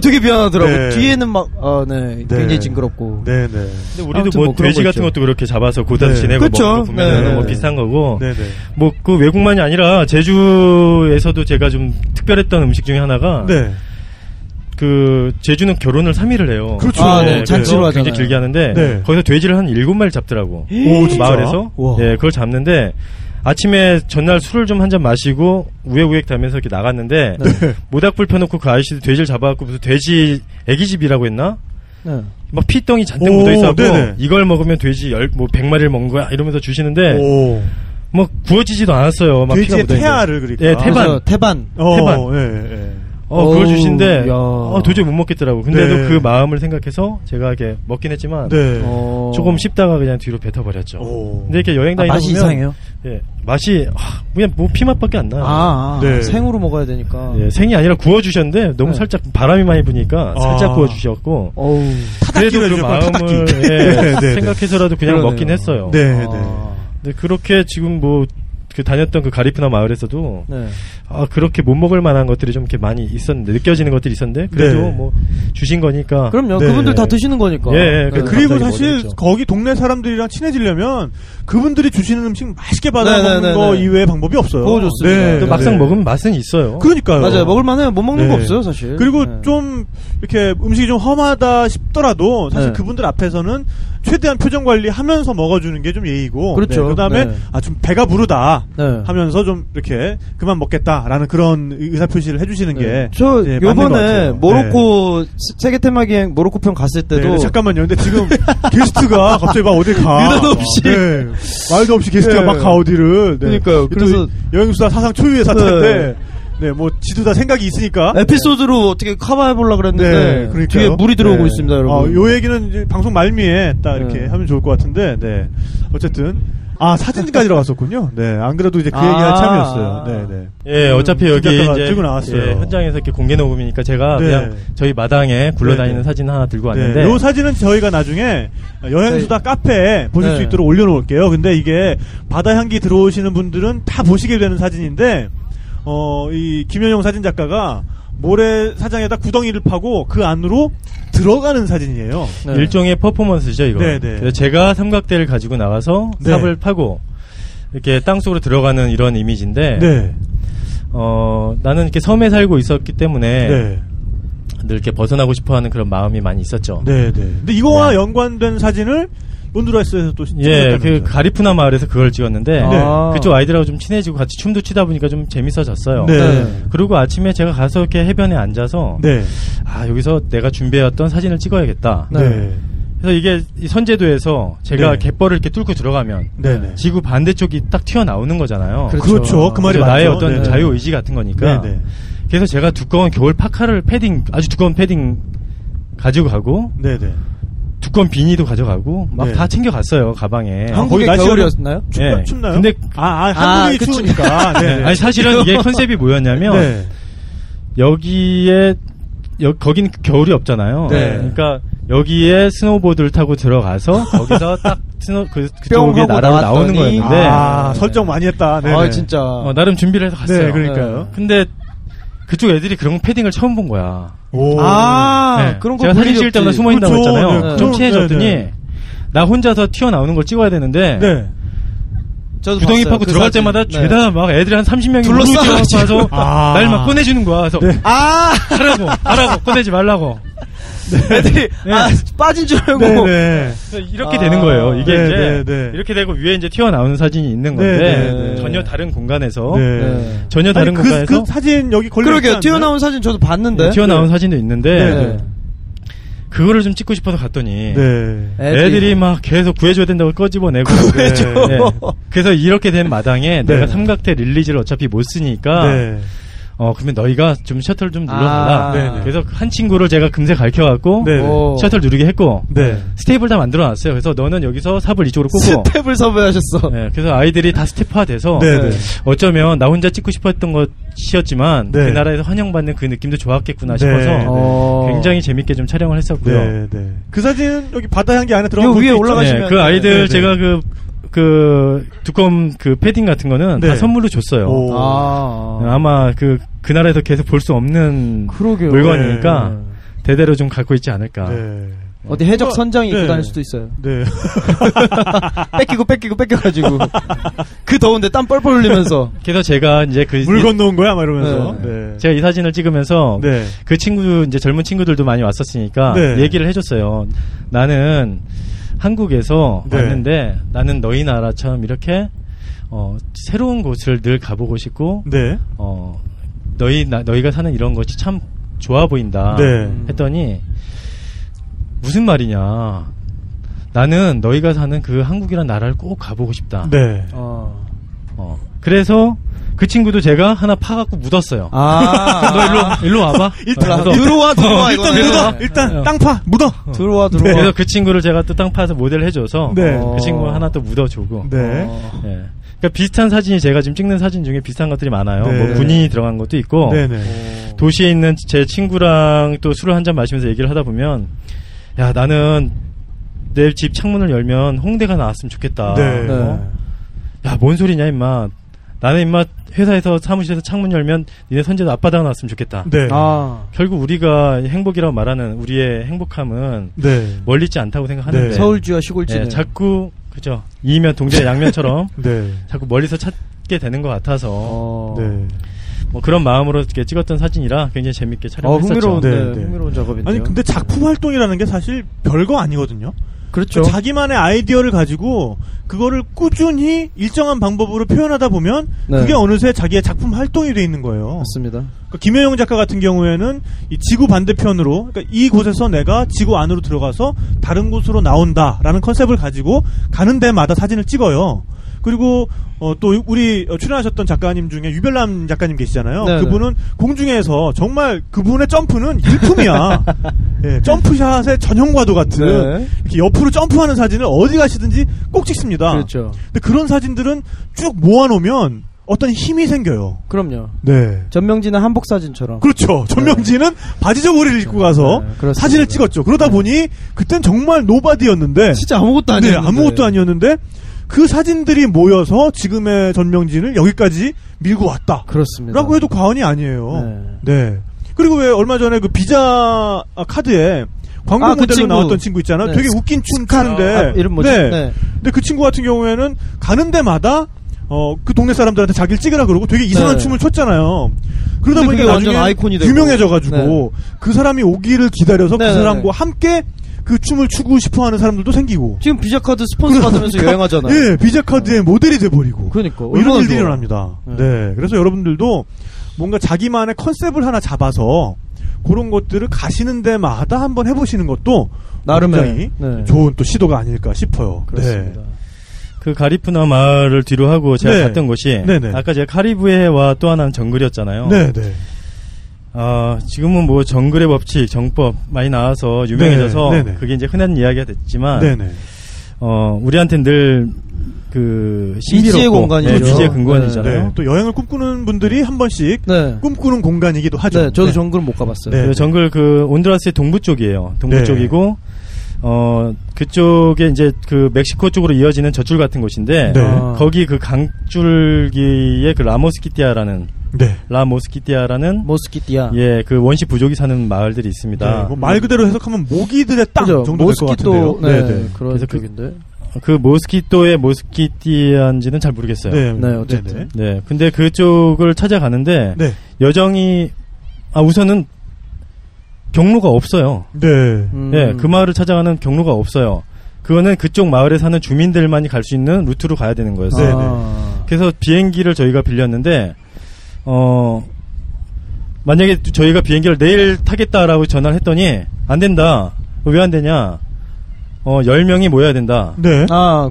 되게 미안하더라고. 네. 뒤에는 막, 네. 굉장히 징그럽고. 네네. 네. 근데 우리도 뭐 돼지 같은 것도 그렇게 잡아서 고다도 네. 지내고. 그쵸. 네. 뭐 비싼 거고. 네네. 뭐 그 외국만이 아니라 제주에서도 제가 좀 특별했던 음식 중에 하나가. 네. 그 제주는 결혼을 3일을 해요. 그렇죠. 네. 잔치로 하잖아요. 굉장히 길게 하는데. 네. 거기서 돼지를 한 7마리 잡더라고. 오, 진짜? 마을에서. 우와. 네. 그걸 잡는데. 아침에 전날 술을 좀 한잔 마시고 우웩우웩 다면서 이렇게 나갔는데 네. 모닥불 펴놓고 그 아저씨도 돼지를 잡아갖고 무슨 돼지 애기집이라고 했나? 네. 막 피똥이 잔뜩 묻어있어갖고 이걸 먹으면 돼지 100마리를 먹은 거야 이러면서 주시는데 오. 뭐 구워지지도 않았어요. 막 돼지의 피가 태아를 그리고 예, 태반. 그걸 주시는데 도저히 못 먹겠더라고. 근데도 네. 그 마음을 생각해서 제가 이렇게 먹긴 했지만 네. 조금 씹다가 그냥 뒤로 뱉어버렸죠. 근데 이렇게 여행 다니다 맛이 보면 이상해요? 예, 맛이 그냥 뭐 피맛밖에 안 나요. 네. 생으로 먹어야 되니까. 예, 생이 아니라 구워주셨는데 너무 네. 살짝 바람이 많이 부니까 살짝 구워주셨고 그래도 그 마음을 생각해서라도 그냥 그러네요. 먹긴 했어요. 네. 근데 그렇게 지금 뭐 그 다녔던 그 가리푸나 마을에서도 네. 그렇게 못 먹을 만한 것들이 좀 이렇게 많이 있었는데 느껴지는 것들이 있었는데 그래도 네. 뭐 주신 거니까 그럼요. 네. 그분들 다 드시는 거니까. 예. 네. 그리고 사실 거기 동네 사람들이랑 친해지려면 그분들이 주시는 음식 맛있게 받아 먹는 거 이외에 방법이 없어요. 그거 좋습니다. 네. 또 막상 먹으면 맛은 있어요. 그러니까요. 맞아요. 먹을 만해요. 못 먹는 거 없어요, 사실. 그리고 좀 이렇게 음식이 좀 험하다 싶더라도 사실 그분들 앞에서는 최대한 표정 관리하면서 먹어주는 게 좀 예의고. 그렇죠. 그다음에 좀 배가 부르다. 하면서 좀 이렇게 그만 먹겠다라는 그런 의사 표시를 해주시는 게 저 요번에 모로코 세계 테마기행 모로코 편 갔을 때도 잠깐만요. 근데 지금 게스트가 갑자기 막 어디 가 말도 없이 말도 없이 게스트가 막 가 어디를 그러니까요. 그래서 여행수다 사상 초유의 사태인데 뭐 지도 다 생각이 있으니까 에피소드로 어떻게 커버해 보려고 그랬는데 뒤에 물이 들어오고 있습니다, 여러분. 요 얘기는 이제 방송 말미에 딱 이렇게 하면 좋을 것 같은데 어쨌든. 사진까지 들어갔었군요. 네, 안 그래도 이제 그 얘기할 참이었어요. 네. 예, 어차피 여기 이제 들고 나왔어요. 예, 현장에서 이렇게 공개 녹음이니까 제가 그냥 저희 마당에 굴러다니는 사진 하나 들고 왔는데 이 사진은 저희가 나중에 여행수다 카페에 보실 수 있도록 올려놓을게요. 근데 이게 바다향기 들어오시는 분들은 다 보시게 되는 사진인데 이 김연용 사진작가가 모래사장에다 구덩이를 파고 그 안으로 들어가는 사진이에요. 일종의 퍼포먼스죠, 이거. 그래서 제가 삼각대를 가지고 나가서 삽을 파고 이렇게 땅속으로 들어가는 이런 이미지인데 네. 나는 이렇게 섬에 살고 있었기 때문에 네. 늘 이렇게 벗어나고 싶어하는 그런 마음이 많이 있었죠. 네, 네. 근데 이거와 네. 연관된 사진을 온두라스에서 또 예, 그 가리푸나 마을에서 그걸 찍었는데 아. 그쪽 아이들하고 좀 친해지고 같이 춤도 추다 보니까 좀 재밌어졌어요. 네. 네. 그리고 아침에 제가 가서 이렇게 해변에 앉아서 네. 아 여기서 내가 준비해왔던 사진을 찍어야겠다. 네. 네. 그래서 이게 선제도에서 제가 네. 갯벌을 이렇게 뚫고 들어가면 네네. 지구 반대쪽이 딱 튀어나오는 거잖아요. 그렇죠. 그렇죠. 그 말이 맞죠. 나의 어떤 네네. 자유의지 같은 거니까. 네네. 그래서 제가 두꺼운 겨울 파카를 패딩, 아주 두꺼운 패딩 가지고 가고 네네. 두꺼운 비니도 가져가고 막 다 네. 챙겨갔어요. 가방에. 한국의 겨울이었나요? 네. 춥나요? 근데 한국이 추우니까. 네. 아니 사실은 이게 컨셉이 뭐였냐면 네. 거긴 겨울이 없잖아요. 네. 그러니까 여기에 스노보드를 타고 들어가서 거기서 딱 그쪽에 나라로 나오는 거였는데 아, 네. 설정 많이 했다. 네네. 아 진짜 나름 준비를 해서 갔어요. 네, 그러니까요. 네. 근데 그쪽 애들이 그런 패딩을 처음 본 거야. 오. 아 네. 그런 거 제가 사진 찍을 때마다 숨어 있다고 했잖아요. 네, 좀 친해졌더니 네네. 나 혼자서 튀어나오는 걸 찍어야 되는데. 네. 구덩이 파고 그 들어갈 사진. 때마다 네. 죄다 막 애들이 한 30명이 둘러싸서 날 막 꺼내주는 거야. 그래서 네. 하라고 꺼내지 말라고. 네. 애들이 네. 빠진 줄 알고 네, 네. 이렇게 되는 거예요. 이게 네, 이제 네, 네. 이렇게 되고 위에 이제 튀어나오는 사진이 있는 건데 네, 네, 네. 전혀 다른 공간에서 네. 네. 전혀 다른 공간에서 그 사진 여기 걸려. 그러게요. 튀어나온 사진 저도 봤는데. 네, 튀어나온 네. 사진도 있는데. 네. 네. 그거를 좀 찍고 싶어서 갔더니 네. 애들이 막 계속 구해줘야 된다고 꺼집어내고 구해줘. 네. 그래서 이렇게 된 마당에 네. 내가 삼각대 릴리즈를 어차피 못 쓰니까 네. 그러면 너희가 좀 셔틀 좀 눌러달라. 아~ 그래서 한 친구를 제가 금세 가르쳐갖고 셔틀 누르게 했고 네. 스텝을 다 만들어놨어요. 그래서 너는 여기서 삽을 이쪽으로 꽂고 스텝을 섭외하셨어. 네. 그래서 아이들이 다 스텝화돼서 네네. 어쩌면 나 혼자 찍고 싶었던 것이었지만 네. 그 나라에서 환영받는 그 느낌도 좋았겠구나 싶어서 네. 굉장히 재밌게 좀 촬영을 했었고요. 네네. 그 사진 여기 바다향기 안에 들어가고 위에 올라가시면 네. 그 아이들 네네. 제가 그 두꺼운 그 패딩 같은 거는 네. 다 선물로 줬어요. 아마 그 나라에서 계속 볼 수 없는 그러게요. 물건이니까 네. 대대로 좀 갖고 있지 않을까. 네. 어디 해적 선장이 입고 네. 다닐 수도 있어요. 네. 뺏겨가지고 그 더운데 땀 뻘뻘 흘리면서. 그래서 제가 이제 물 건너온 거야, 막 이러면서. 네. 네. 제가 이 사진을 찍으면서 네. 그 이제 젊은 친구들도 많이 왔었으니까 네. 얘기를 해줬어요. 나는 한국에서 네. 왔는데 나는 너희 나라처럼 이렇게 새로운 곳을 늘 가보고 싶고 네. 너희가 사는 이런 것이 참 좋아 보인다 네. 했더니 무슨 말이냐 나는 너희가 사는 그 한국이란 나라를 꼭 가보고 싶다. 네. 그래서 그 친구도 제가 하나 파갖고 묻었어요. 아. 너 일로 와봐. 일단 땅 파, 묻어. 들어와. 네. 그래서 그 친구를 제가 또 땅 파서 모델 해줘서. 네. 그 친구 하나 또 묻어주고. 네. 네. 그러니까 비슷한 사진이 제가 지금 찍는 사진 중에 비슷한 것들이 많아요. 네. 뭐 군인이 들어간 것도 있고. 네네. 도시에 있는 제 친구랑 또 술을 한잔 마시면서 얘기를 하다 보면, 야, 나는 내 집 창문을 열면 홍대가 나왔으면 좋겠다. 네. 야, 뭔 소리냐, 임마. 나는 임마 회사에서 사무실에서 창문 열면 니네 선재도 앞바다가 나왔으면 좋겠다. 네. 아. 결국 우리가 행복이라고 말하는 우리의 행복함은 네. 멀리 있지 않다고 생각하는데 네. 서울주와 시골주는 네, 자꾸 그죠 이면 동전의 양면처럼 네. 자꾸 멀리서 찾게 되는 것 같아서 네. 뭐 그런 마음으로 이렇게 찍었던 사진이라 굉장히 재밌게 촬영했었죠. 흥미로운 작업인데요. 아니 근데 작품 활동이라는 게 사실 별거 아니거든요. 그렇죠. 자기만의 아이디어를 가지고 그거를 꾸준히 일정한 방법으로 표현하다 보면 네. 그게 어느새 자기의 작품 활동이 돼 있는 거예요. 맞습니다. 그러니까 김연영 작가 같은 경우에는 이 지구 반대편으로 그러니까 이곳에서 내가 지구 안으로 들어가서 다른 곳으로 나온다라는 컨셉을 가지고 가는 데마다 사진을 찍어요. 그리고 또 우리 출연하셨던 작가님 중에 유별남 작가님 계시잖아요. 네네. 그분은 공중에서 정말 그분의 점프는 일품이야. 네, 점프샷의 전형과도 같은 네. 이렇게 옆으로 점프하는 사진을 어디 가시든지 꼭 찍습니다. 그렇죠. 근데 그런 사진들은 쭉 모아놓으면 어떤 힘이 생겨요. 그럼요. 네. 전명진은 한복 사진처럼. 그렇죠. 전명진은 네. 바지 저고리를 입고 가서 네, 사진을 찍었죠. 그러다 보니 그땐 정말 노바디였는데 진짜 아무것도 아니었는데. 네, 아무것도 아니었는데 그 사진들이 모여서 지금의 전명진을 여기까지 밀고 왔다. 그렇습니다. 라고 해도 과언이 아니에요. 네. 네. 그리고 왜 얼마 전에 그 비자 카드에 광고 모델로 그 나왔던 친구 있잖아요. 네. 되게 웃긴 춤 추는데. 이름 뭐지? 네. 네. 근데 그 친구 같은 경우에는 가는 데마다 그 동네 사람들한테 자기를 찍으라 그러고 되게 이상한 춤을 췄잖아요. 그러다 보니까 나중에 아이콘이 되고. 유명해져가지고 그 사람이 오기를 기다려서 그 사람과 함께 그 춤을 추고 싶어하는 사람들도 생기고. 지금 비자카드 스폰서 받으면서 여행하잖아요. 예, 비자카드의 모델이 돼버리고. 그러니까 이런 일들이 일어납니다. 네, 그래서 여러분들도 뭔가 자기만의 컨셉을 하나 잡아서 그런 것들을 가시는 데마다 한번 해보시는 것도 나름의 좋은 또 시도가 아닐까 싶어요. 그렇습니다. 네. 그 가리푸나 마을을 뒤로 하고 제가 갔던 곳이 아까 제가 카리브해와 또 하나는 정글이었잖아요. 네네. 지금은 뭐 정글의 법칙, 정법 많이 나와서 유명해져서 그게 이제 흔한 이야기가 됐지만 우리한테 늘 그 미지의 공간이죠. 미지의 근간이잖아요. 또 여행을 꿈꾸는 분들이 한 번씩 꿈꾸는 공간이기도 하죠. 네, 저도 정글은 못 가봤어요. 정글 그 온두라스의 동부 쪽이에요. 동부 쪽이고 그쪽에 이제 그 멕시코 쪽으로 이어지는 젖줄 같은 곳인데 거기 그 강줄기에 그 라모스키티아라는 라모스키티아 예, 그 원시 부족이 사는 마을들이 있습니다. 뭐 말 그대로 해석하면 모기들의 땅 정도 될 것 같은데요. 그래서 그쪽인데 그 모스키토의 모스키티아인지는 잘 모르겠어요. 어쨌든. 근데 그쪽을 찾아가는데 여정이 우선은 경로가 없어요. 그 마을을 찾아가는 경로가 없어요. 그거는 그쪽 마을에 사는 주민들만이 갈 수 있는 루트로 가야 되는 거였어요. 그래서 비행기를 저희가 빌렸는데 만약에 저희가 비행기를 내일 타겠다라고 전화를 했더니 안 된다. 왜 안 되냐? 10명이 모여야 된다.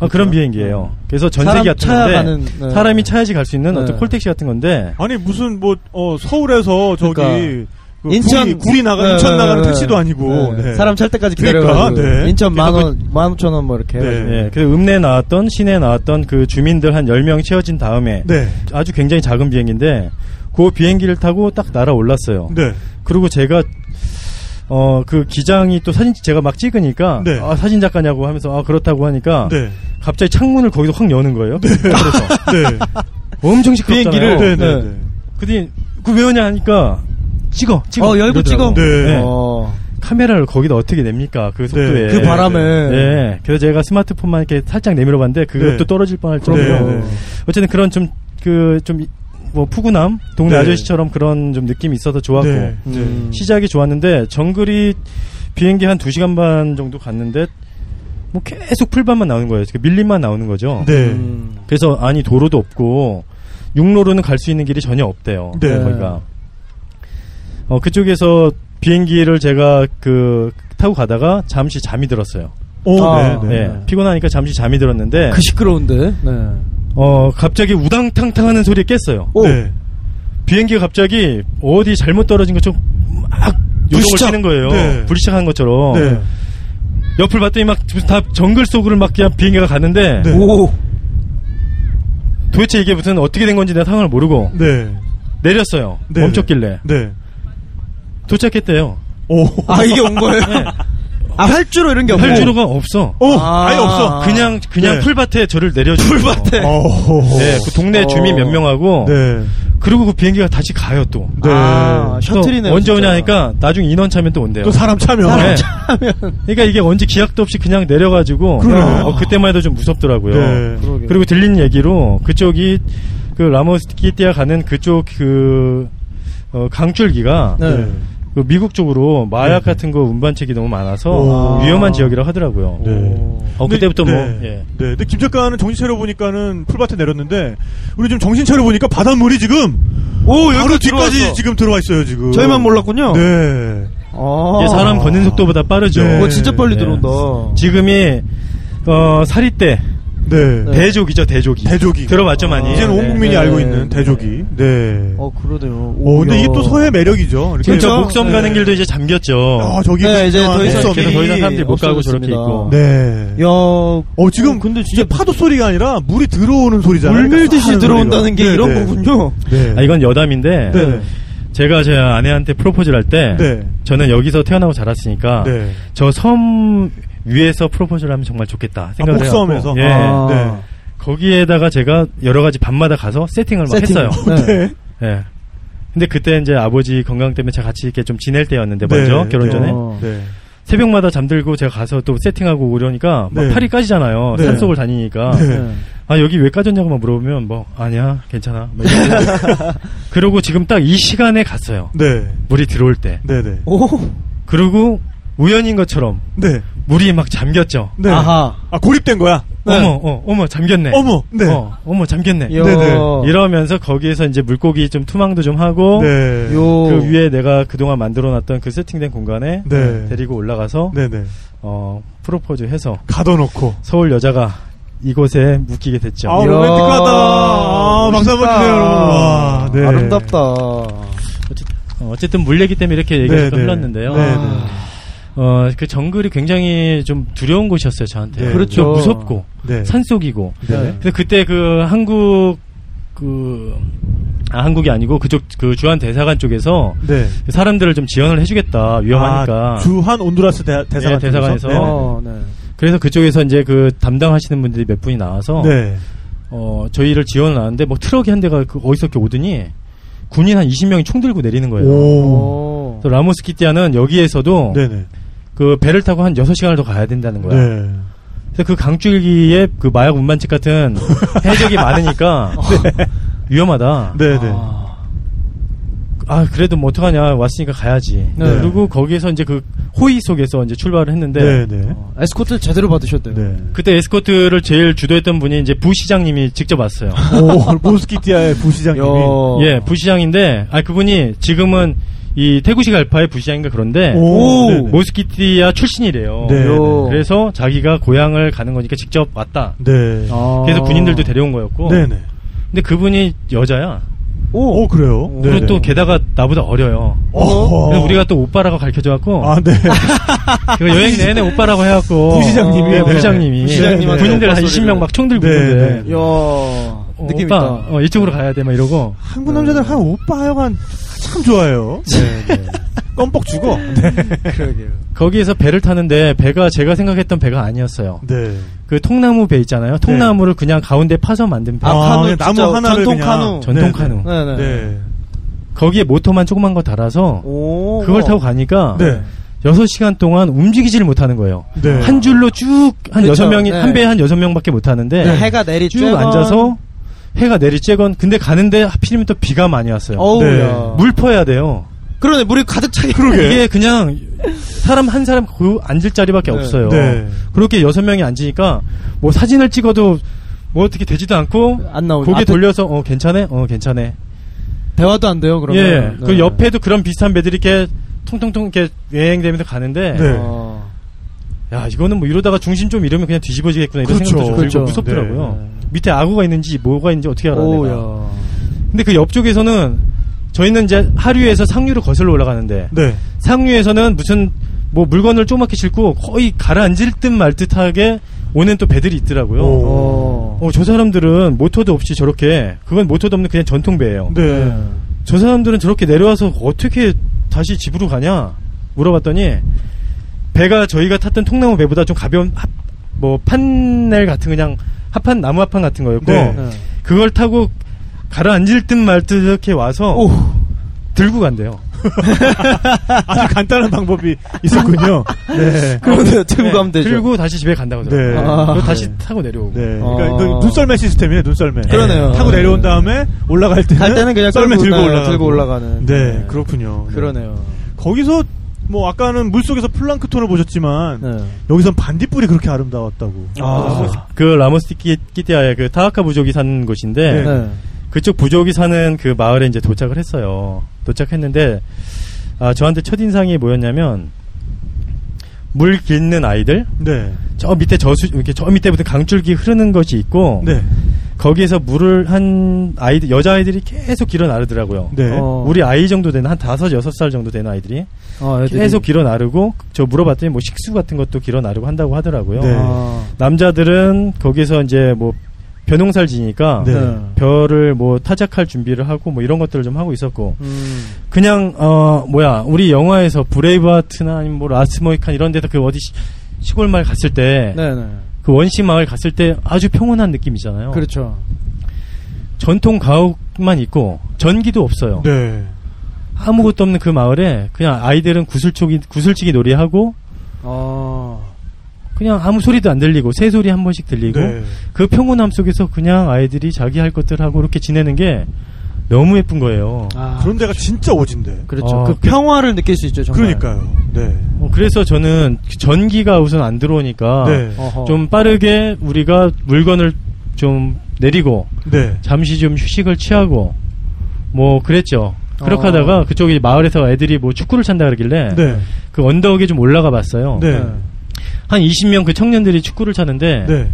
그런 비행기예요. 그래서 전세기 같은데 사람이 차야지 갈 수 있는 어떤 콜택시 같은 건데 아니 무슨 뭐 서울에서 저기 그 인천 구리 나가 인천 나가는 택시도 아니고 사람 찰 때까지 기다려가지고 인천 10,000원, 15,000원 뭐 이렇게 그래서 읍내에 나왔던 시내에 나왔던 그 주민들 한 10명 채워진 다음에 아주 굉장히 작은 비행기인데 그 비행기를 타고 딱 날아올랐어요. 그리고 제가 그 기장이 또 사진 제가 막 찍으니까 사진 작가냐고 하면서 그렇다고 하니까 갑자기 창문을 거기서 확 여는 거예요. 엄청 시끄럽잖아요. 비행기를 근데 그 왜 오냐 하니까 찍어. 열고 이러더라고. 카메라를 거기다 어떻게 냅니까? 그 속도에. 그 바람에. 그래서 제가 스마트폰만 이렇게 살짝 내밀어 봤는데, 그것도 떨어질 뻔할 정도로. 어쨌든 그런 뭐, 푸근함? 동네 아저씨처럼 그런 좀 느낌이 있어서 좋았고. 시작이 좋았는데, 정글이 비행기 한 2시간 반 정도 갔는데, 뭐 계속 풀밭만 나오는 거예요. 밀림만 나오는 거죠. 그래서, 아니, 도로도 없고, 육로로는 갈 수 있는 길이 전혀 없대요. 거기가. 그쪽에서 비행기를 제가 타고 가다가 잠시 잠이 들었어요. 피곤하니까 잠시 잠이 들었는데. 그 시끄러운데? 갑자기 우당탕탕 하는 소리에 깼어요. 비행기가 갑자기 어디 잘못 떨어진 것처럼 막 요동을 치는 거예요. 불시착한 것처럼. 옆을 봤더니 막 다 정글 속으로 막 그냥 비행기가 갔는데. 도대체 이게 무슨 어떻게 된 건지 내가 상황을 모르고. 내렸어요. 멈췄길래. 도착했대요. 이게 온 거예요? 활주로 이런 게 없어. 활주로가 없어. 아예 없어. 그냥 풀밭에 저를 내려주고. 풀밭에. 그 동네 주민 몇 명하고. 그리고 그 비행기가 다시 가요 또. 셔틀이네. 언제 오냐 하니까 나중에 인원 차면 또 온대요. 또 사람 차면. 그러니까 이게 언제 기약도 없이 그냥 내려가지고. 그때만 해도 좀 무섭더라고요. 그리고 들린 얘기로 그쪽이 그 라모스키티아 가는 그쪽 강줄기가 그 미국 쪽으로 마약 같은 거 운반책이 너무 많아서 위험한 지역이라고 하더라고요. 그때부터 근데 김 작가는 정신 차려 보니까는 풀밭에 내렸는데 우리 지금 정신 차려 보니까 바닷물이 지금 바로 뒤까지 들어왔어. 지금 들어와 있어요 지금. 저희만 몰랐군요. 이게 사람 걷는 속도보다 빠르죠. 진짜 빨리 들어온다. 지금이 사리 때. 대조기죠, 대조기. 들어봤죠, 많이. 이제는 온 국민이 알고 있는 대조기. 그러네요. 근데 이게 또 서해 매력이죠. 지금 저 목섬 가는 길도 이제 잠겼죠. 저기. 이제 더 이상 사람들이 못 가고 저렇게 있고. 지금 근데 진짜 파도 소리가 아니라 물이 들어오는 소리잖아요. 물 밀듯이 들어온다는 게 이런 거군요. 이건 여담인데. 제가 제 아내한테 프로포즈를 할 때. 저는 여기서 태어나고 자랐으니까. 저 섬, 위에서 프로포즈를 하면 정말 좋겠다 생각을 해요. 목섬에서. 거기에다가 제가 여러 가지 밤마다 가서 세팅을 막 했어요. 근데 그때 이제 아버지 건강 때문에 제가 같이 이렇게 좀 지낼 때였는데 먼저 결혼 전에. 새벽마다 잠들고 제가 가서 또 세팅하고 오려니까 막 팔이 까지잖아요. 네. 산속을 다니니까. 네. 아, 여기 왜 까졌냐고 막 물어보면 뭐 아니야 괜찮아. 그러고 지금 딱 이 시간에 갔어요. 네. 물이 들어올 때. 네네. 오. 그리고 우연인 것처럼. 네. 물이 막 잠겼죠. 네. 아하. 아, 고립된 거야. 네. 어머 잠겼네. 어머. 네. 어머 잠겼네. 네네. 이러면서 거기에서 이제 물고기 좀 투망도 좀 하고. 네. 그 위에 내가 그동안 만들어놨던 그 세팅된 공간에. 네. 데리고 올라가서. 네네. 프로포즈해서. 가둬놓고. 서울 여자가 이곳에 묵히게 됐죠. 아, 로맨틱하다. 아, 박수 한번 주세요, 여러분. 와, 네. 아름답다. 어쨌든 물 얘기 때문에 이렇게 얘기가 흘렀는데요. 네네. 그 정글이 굉장히 좀 두려운 곳이었어요, 저한테. 네. 그렇죠. 좀 무섭고, 네. 산속이고. 네. 근데 그때 한국이 아니고 그쪽 그 주한 대사관 쪽에서 네. 사람들을 좀 지원을 해주겠다, 위험하니까. 아, 주한 온두라스 대사관 네, 대사관에서. 네. 네. 그래서 그쪽에서 이제 그 담당하시는 분들이 몇 분이 나와서 네. 저희를 지원을 하는데 뭐 트럭이 한 대가 그 어디서 이렇게 오더니 군인 한 20명이 총 들고 내리는 거예요. 그래서 라모스키티아는 여기에서도 네네. 그 배를 타고 한 6시간을 더 가야 된다는 거야. 네. 그래서 그 강줄기에 그 마약 운반책 같은 해적이 많으니까 네. 위험하다. 네네. 아, 그래도 뭐 어떡하냐. 왔으니까 가야지. 네. 그리고 거기에서 이제 그 호의 속에서 이제 출발을 했는데. 네네. 에스코트를 제대로 받으셨대요. 네. 그때 에스코트를 제일 주도했던 분이 이제 부시장님이 직접 왔어요. 오, 모스키티아의 부시장님이. 예, 부시장인데, 아, 그분이 지금은 이 테구시갈파의 부시장인가 그런데. 오. 모스키티아 출신이래요. 네. 그래서 자기가 고향을 가는 거니까 직접 왔다. 네. 그래서 군인들도 데려온 거였고. 네네. 근데 그분이 여자야. 오, 그래요? 그리고 네네. 또 게다가 나보다 어려요. 그래서 우리가 또 오빠라고 가르쳐줘갖고. 아, 네. 그 여행 내내 오빠라고 해갖고. 부시장님이. 부시장님이. 군인들 한 20명 막 총 들고 있는데. 이야. 느낌 오빠, 있다. 이쪽으로 가야 돼, 막 이러고. 한국 남자들 한 오빠 하여간 참 좋아해요. 네. 껌뻑 죽어. 네. 그러게요. 거기에서 배를 타는데 배가 제가 생각했던 배가 아니었어요. 네. 그 통나무 배 있잖아요. 통나무를 네. 그냥 가운데 파서 만든 배. 아, 카누, 나무 하나를 전통 카누. 전통 카누. 네네. 네. 거기에 모터만 조그만 거 달아서 오~ 그걸 타고 가니까 네. 6시간 동안 움직이지를 못하는 거예요. 네. 한 줄로 쭉 한 6명이 네. 한 배에 한 6명밖에 못 타는데 네. 해가 내리 쭉 앉아서 해가 내리쬐건 근데 가는데 하필이면 또 비가 많이 왔어요. 네. 물 퍼야 돼요. 그러네, 물이 가득 차게. 그러게. 이게 그냥, 사람 한 사람 그 앉을 자리밖에 네. 없어요. 네. 그렇게 6명이 앉으니까, 뭐 사진을 찍어도, 뭐 어떻게 되지도 않고, 안 나오죠. 고개 돌려서, 괜찮네? 괜찮네. 대화도 안 돼요, 그러면? 예. 네. 그 옆에도 그런 비슷한 배들이 이렇게, 통통통 이렇게 여행되면서 가는데, 네. 야, 이거는 뭐 이러다가 중심 좀 잃으면 그냥 뒤집어지겠구나, 이런 그렇죠. 생각도 들고 그렇죠. 무섭더라고요. 네. 밑에 아구가 있는지, 뭐가 있는지 어떻게 알아, 내가. 근데 그 옆쪽에서는, 저희는 이제 하류에서 상류로 거슬러 올라가는데 네. 상류에서는 무슨 뭐 물건을 조그맣게 싣고 거의 가라앉을 듯 말 듯하게 오는 또 배들이 있더라고요. 저 사람들은 모터도 없이 저렇게 그건 모터도 없는 그냥 전통 배예요. 네. 저 사람들은 저렇게 내려와서 어떻게 다시 집으로 가냐 물어봤더니 배가 저희가 탔던 통나무 배보다 좀 가벼운 뭐 판넬 같은 그냥 합판 나무 합판 같은 거였고 네. 그걸 타고 가라앉을 듯 말 듯 이렇게 와서 오. 들고 간대요. 아주 간단한 방법이 있었군요. 네. 그런데 들고 가면 되죠. 들고 다시 집에 간다고 하더라고요. 네. 아. 다시 타고 내려오고. 네. 그러니까 이건 눈썰매 시스템이에요. 눈썰매. 그러네요. 타고 내려온 다음에 올라갈 때는, 그냥 썰매 들고 올라가는. 네. 네. 그렇군요. 그러네요. 거기서 뭐 아까는 물속에서 플랑크톤을 보셨지만 네. 여기선 반딧불이 그렇게 아름다웠다고. 아. 그 라모스키티아의 그 타아카 부족이 산 곳인데. 네. 네. 그쪽 부족이 사는 그 마을에 이제 도착을 했어요. 도착했는데, 아, 저한테 첫인상이 뭐였냐면, 물 깃는 아이들? 네. 저 밑에 이렇게 저 밑에부터 강줄기 흐르는 것이 있고, 네. 거기에서 물을 한 아이들, 여자아이들이 계속 길어 나르더라고요. 네. 우리 아이 정도 되는, 한 5, 6살 정도 되는 아이들이 계속 길어 나르고, 저 물어봤더니 뭐 식수 같은 것도 길어 나르고 한다고 하더라고요. 네. 아. 남자들은 거기서 이제 뭐, 벼농사를 지니까 네. 벼를 뭐 타작할 준비를 하고 뭐 이런 것들을 좀 하고 있었고 그냥 우리 영화에서 브레이브하트나 아니면 뭐 라스트 모히칸 이런 데서 그 어디 시골 마을 갔을 때 그 원시 마을 갔을 때 아주 평온한 느낌이잖아요. 그렇죠. 전통 가옥만 있고 전기도 없어요. 네. 아무것도 없는 그 마을에 그냥 아이들은 구슬치기 놀이하고 그냥 아무 소리도 안 들리고 새소리 한 번씩 들리고 네. 그 평온함 속에서 그냥 아이들이 자기 할 것들 하고 이렇게 지내는 게 너무 예쁜 거예요. 아, 그런 데가 진짜 오진데. 그렇죠. 그 평화를 느낄 수 있죠. 정말. 그러니까요. 네. 그래서 저는 전기가 우선 안 들어오니까 네. 좀 빠르게 우리가 물건을 좀 내리고 네. 잠시 좀 휴식을 취하고 뭐 그랬죠. 그렇게 하다가 그쪽에 마을에서 애들이 뭐 축구를 찬다 그러길래 네. 그 언덕에 좀 올라가 봤어요. 네. 한 20명 그 청년들이 축구를 차는데 네.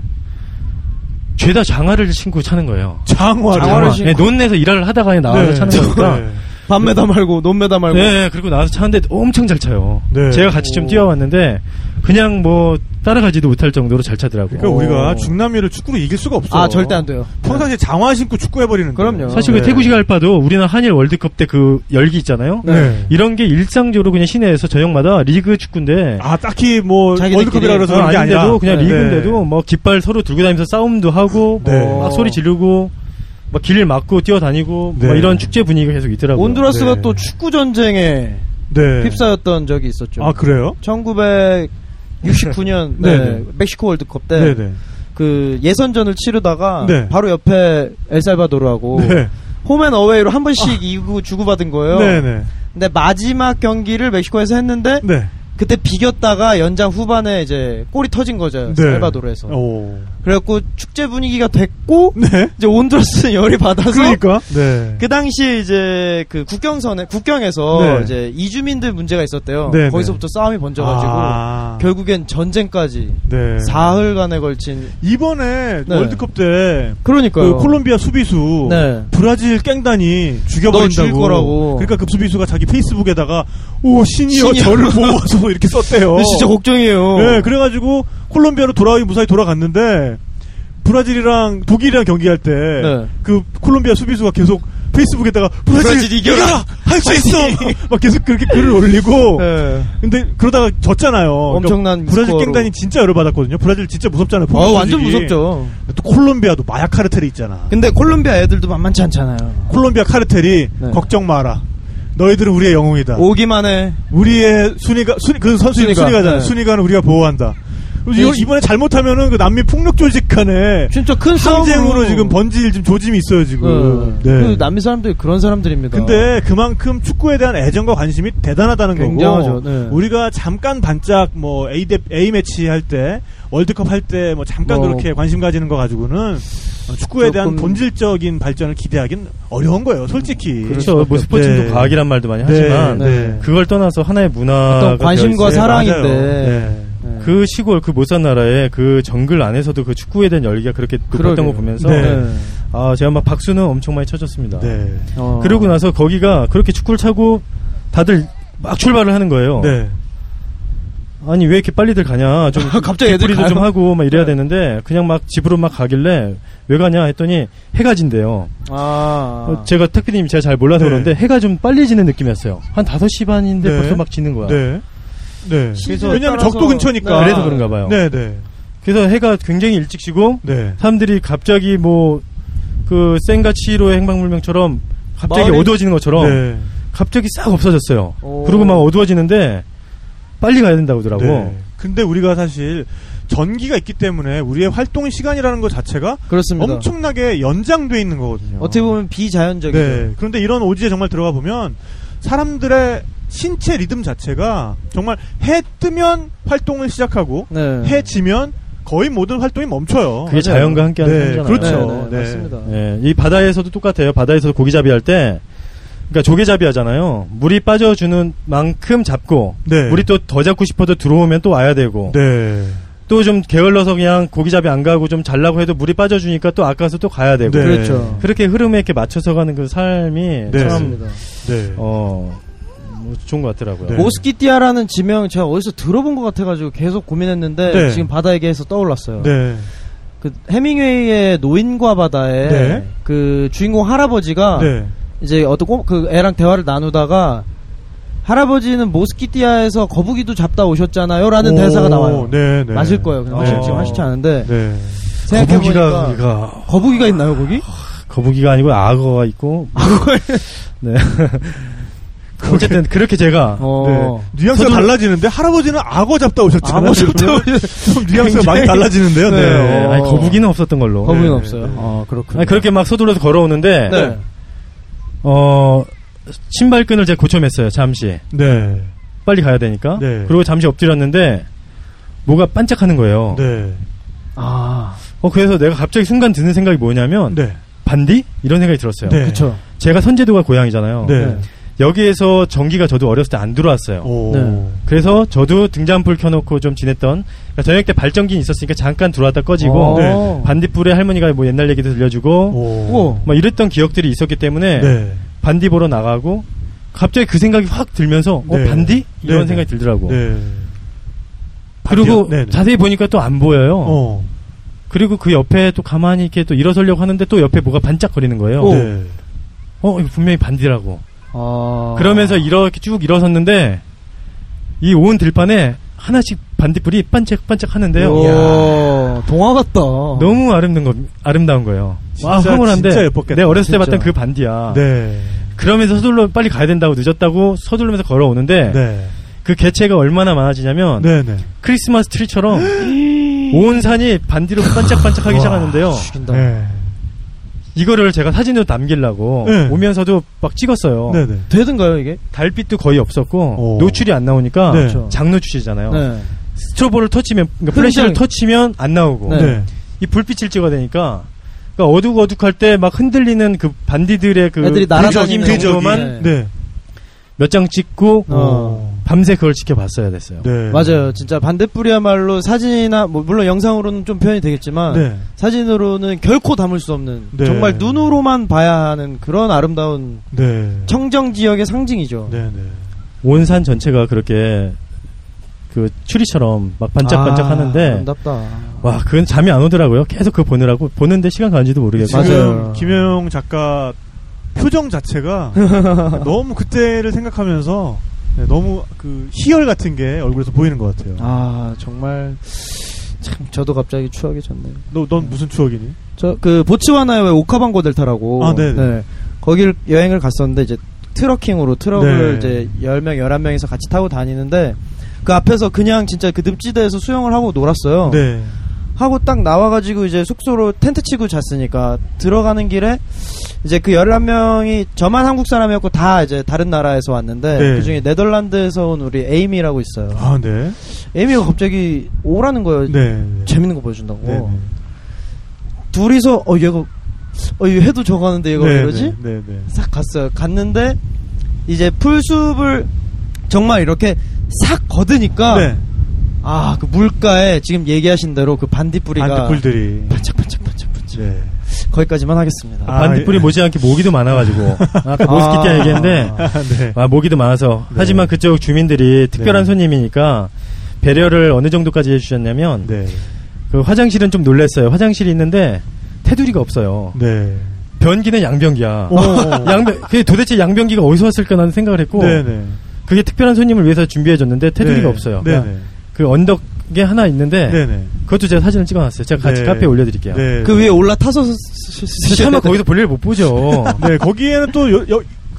죄다 장화를 신고 차는 거예요. 장화를 신고. 네, 논에서 일을 하다가 나와서 네. 차는 거니까 네. 밤매다 말고 논매다 말고. 네, 그리고 나와서 차는데 엄청 잘 차요. 네. 제가 같이 좀 뛰어왔는데 그냥 뭐 따라가지도 못할 정도로 잘 차더라고요. 그러니까 우리가 중남미를 축구로 이길 수가 없어요. 아, 절대 안 돼요. 평상시에 장화 신고 축구해버리는. 그럼요. 사실 네. 그 테구시갈파도 우리나라 한일 월드컵 때 그 열기 있잖아요. 네. 이런 게 일상적으로 그냥 시내에서 저녁마다 리그 축구인데. 아, 딱히 뭐 월드컵이라 그래서 그런 게 아니라. 그냥 네. 리그인데도 뭐 깃발 서로 들고 다니면서 싸움도 하고 네. 뭐 막 소리 지르고. 막 길을 막고 뛰어다니고 네. 막 이런 축제 분위기가 계속 있더라고요. 온두라스가 네. 또 축구 전쟁에 네. 휩싸였던 적이 있었죠. 아, 그래요? 1969년 네. 네. 멕시코 월드컵 때 그 예선전을 치르다가 네. 바로 옆에 엘살바도르하고 네. 홈앤어웨이로 한 번씩 이기고 주고받은 거예요. 네네. 근데 마지막 경기를 멕시코에서 했는데 네. 그때 비겼다가 연장 후반에 이제 골이 터진 거죠. 네. 살바도르에서. 그래갖고 축제 분위기가 됐고, 네. 이제 온두라스는 열이 받아서. 그러니까. 네. 그 당시에 이제 그 국경에서 네. 이제 이주민들 문제가 있었대요. 네. 거기서부터 싸움이 번져가지고, 결국엔 전쟁까지. 네. 사흘간에 걸친. 이번에 네. 월드컵 때. 그러니까요. 그 콜롬비아 수비수. 네. 브라질 깽단이 죽여버린다고. 너 거라고. 그러니까 그 수비수가 자기 페이스북에다가, 오, 신이여 저를 보호하소서. 이렇게 썼대요. 진짜 걱정이에요. 네, 그래가지고 콜롬비아로 무사히 돌아갔는데 브라질이랑 독일이랑 경기할 때 그 네. 콜롬비아 수비수가 계속 페이스북에다가 브라질 이겨라! 할 수 있어! 막 계속 그렇게 글을 올리고 네. 근데 그러다가 졌잖아요. 엄청난 그러니까 브라질 깽단이 진짜 열받았거든요. 브라질 진짜 무섭잖아요. 완전 무섭죠. 또 콜롬비아도 마야 카르텔이 있잖아. 근데 콜롬비아 애들도 만만치 않잖아요. 콜롬비아 카르텔이 네. 걱정 마라. 너희들은 우리의 영웅이다. 오기만 해. 우리의 순위가잖아. 네. 순위가는 우리가 보호한다. 이번에 잘못하면은 그 남미 폭력 조직 간에 진짜 큰 항쟁으로 지금 번질 지금 조짐이 있어요 지금. 네. 네. 그 남미 사람들이 그런 사람들입니다. 근데 그만큼 축구에 대한 애정과 관심이 대단하다는 굉장하죠. 거고. 네. 우리가 잠깐 반짝 뭐 A 매치 할 때 월드컵 할 때 뭐 잠깐 그렇게 관심 가지는 거 가지고는 축구에 대한 본질적인 발전을 기대하긴 어려운 거예요, 솔직히. 그렇죠. 뭐 스포츠도 네. 과학이란 말도 많이 하지만 네. 그걸 떠나서 하나의 문화가 관심과 사랑인데 네. 그 시골 그 못 산 나라의 그 정글 안에서도 그 축구에 대한 열기가 그렇게 높았던 거 보면서 네. 아, 제가 막 박수는 엄청 많이 쳐줬습니다. 네. 그러고 나서 거기가 그렇게 축구를 차고 다들 막 출발을 하는 거예요. 네. 아니 왜 이렇게 빨리들 가냐 좀 갑자기 애들이도 좀 하고 막 이래야 되는데 그냥 막 집으로 막 가길래 왜 가냐 했더니 해가 진대요. 제가 탁피디님 제가 잘 몰라서 네. 그런데 해가 좀 빨리 지는 느낌이었어요. 한 5시 반인데 네. 벌써 막 지는 거야. 네. 네. 그래서 왜냐면 적도 근처니까 네. 그래서 그런가 봐요. 네네. 네. 그래서 해가 굉장히 일찍 지고 네. 사람들이 갑자기 뭐 그 센가치로의 행방불명처럼 갑자기 어두워지는 것처럼 네. 갑자기 싹 없어졌어요. 그리고 막 어두워지는데. 빨리 가야 된다고 하더라고. 네. 근데 우리가 사실 전기가 있기 때문에 우리의 활동 시간이라는 것 자체가 그렇습니다. 엄청나게 연장돼 있는 거거든요. 어떻게 보면 비자연적이죠. 네. 그런데 이런 오지에 정말 들어가 보면 사람들의 신체 리듬 자체가 정말 해 뜨면 활동을 시작하고 네. 해 지면 거의 모든 활동이 멈춰요. 그게 자연과 함께하는 거잖아요. 그렇죠. 네, 네, 네. 맞습니다. 네. 이 바다에서도 똑같아요. 바다에서도 고기잡이 할 때. 그러니까 조개잡이 하잖아요. 물이 빠져주는 만큼 잡고 네. 물이 또 더 잡고 싶어도 들어오면 또 와야 되고 네. 또 좀 게을러서 그냥 고기잡이 안 가고 좀 잘라고 해도 물이 빠져주니까 또 아까워서 또 가야 되고 네. 그렇죠. 그렇게 흐름에 이렇게 맞춰서 가는 그 삶이 네. 참 네. 뭐 좋은 것 같더라고요. 네. 모스키티아라는 지명 제가 어디서 들어본 것 같아가지고 계속 고민했는데 네. 지금 바다 얘기해서 떠올랐어요. 네. 그 해밍웨이의 노인과 바다에 네. 그 주인공 할아버지가 네. 이제 어떤 그 애랑 대화를 나누다가 할아버지는 모스키티아에서 거북이도 잡다 오셨잖아요라는 대사가 나와요. 네, 네. 맞을 거예요. 그냥 확실히 지금 하시지 않은데. 네. 거북이가 있나요 거기? 거북이가 아니고 악어가 있고. 악어. 네. 어쨌든 그렇게 제가 네. 뉘앙스가 달라지는데 할아버지는 악어 잡다 오셨잖아요. 악어 잡다 오셨. 뉘앙스가 많이 달라지는데요. 네. 네. 아니, 거북이는 없었던 걸로. 거북이는 없어요. 네. 아, 그렇군요. 아니, 그렇게 막 서둘러서 걸어오는데 네. 신발끈을 제가 고쳐맸어요. 잠시. 네. 빨리 가야 되니까. 네. 그리고 잠시 엎드렸는데 뭐가 반짝하는 거예요. 네. 아. 그래서 내가 갑자기 순간 드는 생각이 뭐냐면 네. 반디? 이런 생각이 들었어요. 네. 그렇죠. 제가 선재도가 고향이잖아요. 네. 여기에서 전기가 저도 어렸을 때 안 들어왔어요. 네. 그래서 저도 등잔불 켜놓고 좀 지냈던, 그러니까 저녁 때 발전기는 있었으니까 잠깐 들어왔다 꺼지고 네. 반딧불에 할머니가 뭐 옛날 얘기도 들려주고 막 이랬던 기억들이 있었기 때문에 네. 반디 보러 나가고 갑자기 그 생각이 확 들면서 네. 반디? 이런 네. 생각이 들더라고. 네. 그리고 네. 자세히 보니까 또 안 보여요. 그리고 그 옆에 또 가만히 이렇게 또 일어서려고 하는데 또 옆에 뭐가 반짝거리는 거예요. 네. 이거 분명히 반디라고. 아... 그러면서 이렇게 쭉 일어섰는데 이 온 들판에 하나씩 반딧불이 반짝반짝 하는데요. 동화 같다. 너무 아름다운 거예요. 진짜, 와, 황홀한데 진짜 예뻤겠다. 내가 어렸을 때 진짜. 봤던 그 반디야. 네. 그러면서 서둘러 빨리 가야 된다고 늦었다고 서둘러면서 걸어오는데 네. 그 개체가 얼마나 많아지냐면 네, 네. 크리스마스 트리처럼 온 산이 반디로 반짝반짝하기 시작하는데요. 죽인다. 네. 이거를 제가 사진으로 남기려고 네. 오면서도 막 찍었어요. 네네. 되던가요 이게? 달빛도 거의 없었고 오. 노출이 안 나오니까 네. 장노출이잖아요. 네. 스트로보를 터치면 그러니까 플래시를 터치면 안 나오고 네. 이 불빛을 찍어야 되니까 그러니까 어둑어둑할 때 막 흔들리는 그 반디들의 그 애들이 날아다니는 대조만 네. 몇 장 찍고 밤새 그걸 지켜봤어야 됐어요. 네. 맞아요. 진짜 반딧불이야말로 사진이나 뭐 물론 영상으로는 좀 표현이 되겠지만 네. 사진으로는 결코 담을 수 없는 네. 정말 눈으로만 봐야 하는 그런 아름다운 네. 청정지역의 상징이죠. 네, 네. 온산 전체가 그렇게 그 추리처럼 막 반짝반짝 하는데 아름답다. 와, 그건 잠이 안 오더라고요. 계속 그거 보느라고 보는데 시간 가는지도 모르겠어요. 맞아요. 김연영 작가 표정 자체가 너무 그때를 생각하면서 네, 너무 그 희열 같은 게 얼굴에서 보이는 것 같아요. 아, 정말 참 저도 갑자기 추억이 졌네요. 넌 무슨 추억이니? 저 그 보츠와나의 오카방고 델타라고. 아, 네네. 네. 거길 여행을 갔었는데 이제 트러킹으로 트럭을 네. 이제 10명, 11명이서 같이 타고 다니는데 그 앞에서 그냥 진짜 그 늪지대에서 수영을 하고 놀았어요. 네. 하고 딱 나와가지고 이제 숙소로 텐트 치고 잤으니까 들어가는 길에 이제 그 11명이 저만 한국 사람이었고 다 이제 다른 나라에서 왔는데 네. 그 중에 네덜란드에서 온 우리 에이미라고 있어요. 아, 네. 에이미가 갑자기 오라는 거예요. 네. 재밌는 거 보여준다고. 네. 둘이서 얘가 얘 해도 저거 하는데 얘가 네. 왜 이러지? 네. 네. 네. 싹 갔어요. 갔는데 이제 풀숲을 정말 이렇게 싹 걷으니까 네. 아, 그 물가에 지금 얘기하신 대로 그 반딧불이가 반딧불들이 반짝반짝반짝반짝. 네. 거기까지만 하겠습니다. 반딧불이 예. 못지않게 모기도 많아가지고 아까 모스키티아 얘기했는데 네. 모기도 많아서 네. 하지만 그쪽 주민들이 특별한 네. 손님이니까 배려를 어느 정도까지 해주셨냐면 네. 그 화장실은 좀 놀랬어요. 화장실이 있는데 테두리가 없어요. 네. 변기는 양변기야. 그게 도대체 양변기가 어디서 왔을까 라는 생각을 했고 네, 네. 그게 특별한 손님을 위해서 준비해줬는데 테두리가 네. 없어요. 네, 네. 그 언덕에 하나 있는데 네네. 그것도 제가 사진을 찍어놨어요. 제가 같이 네. 카페에 올려드릴게요. 네. 그 위에 올라타서 차마 거기서 볼일 못 보죠. 네, 거기에는 또